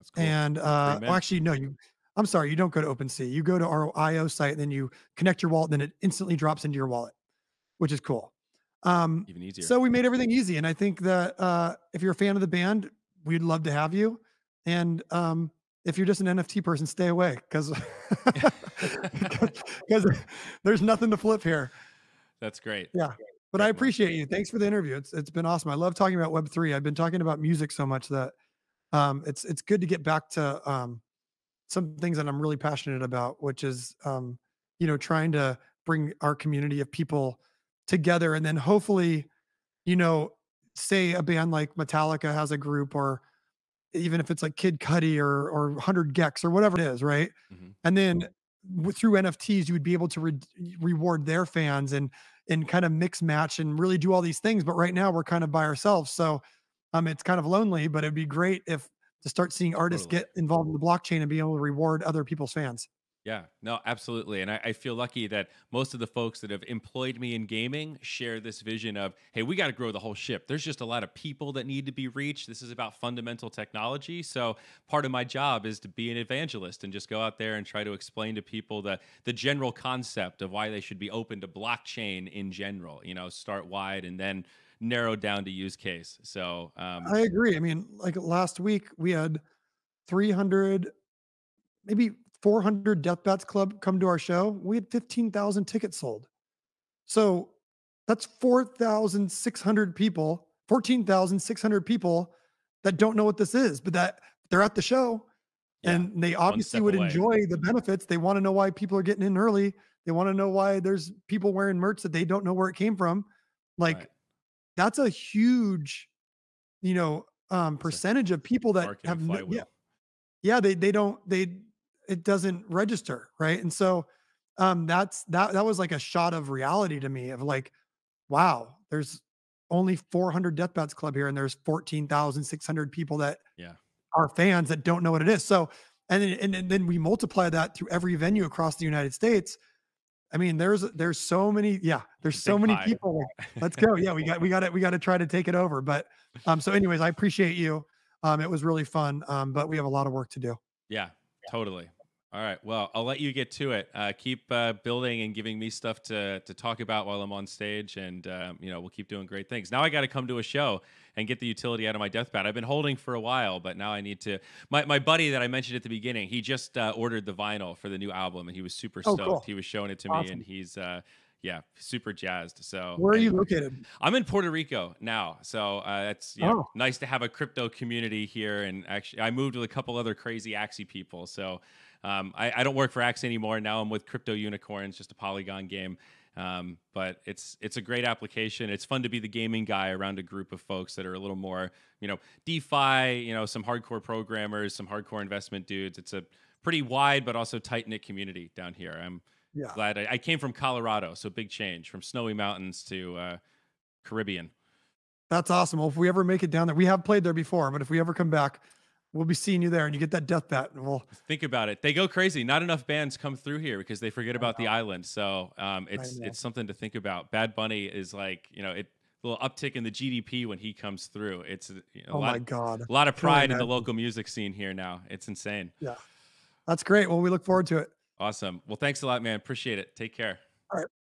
That's cool. And uh, well, actually, no, you. I'm sorry, you don't go to OpenSea. You go to our I O site, and then you connect your wallet, and then it instantly drops into your wallet, which is cool. Um, Even easier. So we made everything easy, and I think that uh, if you're a fan of the band, we'd love to have you. And um, if you're just an N F T person, stay away, because there's nothing to flip here. That's great. Yeah. But I appreciate you. Thanks for the interview. It's it's been awesome. I love talking about Web three. I've been talking about music so much that um it's it's good to get back to um some things that I'm really passionate about, which is um you know trying to bring our community of people together, and then hopefully you know say a band like Metallica has a group, or even if it's like Kid Cudi or or one hundred Gex or whatever it is, right? Mm-hmm. And then through N F Ts, you would be able to re- reward their fans and and kind of mix match and really do all these things. But right now we're kind of by ourselves, so um, it's kind of lonely. But it'd be great if to start seeing artists totally. Get involved in the blockchain and be able to reward other people's fans. Yeah, no, absolutely. And I, I feel lucky that most of the folks that have employed me in gaming share this vision of, hey, we got to grow the whole ship. There's just a lot of people that need to be reached. This is about fundamental technology. So part of my job is to be an evangelist and just go out there and try to explain to people the, the general concept of why they should be open to blockchain in general, you know, start wide and then narrow down to use case. So um, I agree. I mean, like last week we had three hundred, maybe four hundred Death Bats Club come to our show. We had fifteen thousand tickets sold. So that's four thousand six hundred people, fourteen thousand six hundred people that don't know what this is, but that they're at the show. Yeah, and they obviously would away. Enjoy the benefits. They want to know why people are getting in early. They want to know why there's people wearing merch that they don't know where it came from. Like right. That's a huge, you know, um, percentage of people that Marketing have, no, yeah, yeah, they, they don't, they, it doesn't register. Right. And so, um, that's, that, that was like a shot of reality to me of like, wow, there's only four hundred Deathmatch Club here, and there's fourteen thousand six hundred people that yeah. are fans that don't know what it is. So, and then, and, and then we multiply that through every venue across the United States. I mean, there's, there's so many, yeah, there's so many people. Let's go. Yeah. We got, we got it. We got to try to take it over. But, um, so anyways, I appreciate you. Um, it was really fun. Um, but we have a lot of work to do. Yeah, totally. All right. Well, I'll let you get to it. Uh, keep, uh, building and giving me stuff to, to talk about while I'm on stage, and, um, you know, we'll keep doing great things. Now I got to come to a show and get the utility out of my deathpad. I've been holding for a while, but now I need to, my, my buddy that I mentioned at the beginning, he just, uh, ordered the vinyl for the new album, and he was super stoked. Oh, cool. He was showing it to awesome. me, and he's, uh, yeah, super jazzed. So where are you located? I'm in Puerto Rico now. So uh, it's yeah, oh. nice to have a crypto community here. And actually, I moved with a couple other crazy Axie people. So um, I, I don't work for Axie anymore. Now I'm with Crypto Unicorns, just a Polygon game. Um, but it's it's a great application. It's fun to be the gaming guy around a group of folks that are a little more, you know, DeFi, you know, some hardcore programmers, some hardcore investment dudes. It's a pretty wide but also tight-knit community down here. I'm Yeah. Glad I, I came from Colorado, so big change from snowy mountains to uh, Caribbean. That's awesome. Well, if we ever make it down there, we have played there before, but if we ever come back, we'll be seeing you there, and you get that death bat, and we'll think about it. They go crazy. Not enough bands come through here because they forget about the island. So um, it's it's something to think about. Bad Bunny is like, you know, it a little uptick in the G D P when he comes through. It's a, you know, oh a lot my God, of, a lot of pride in the local music scene here now. It's insane. Yeah, that's great. Well, we look forward to it. Awesome. Well, thanks a lot, man. Appreciate it. Take care. All right.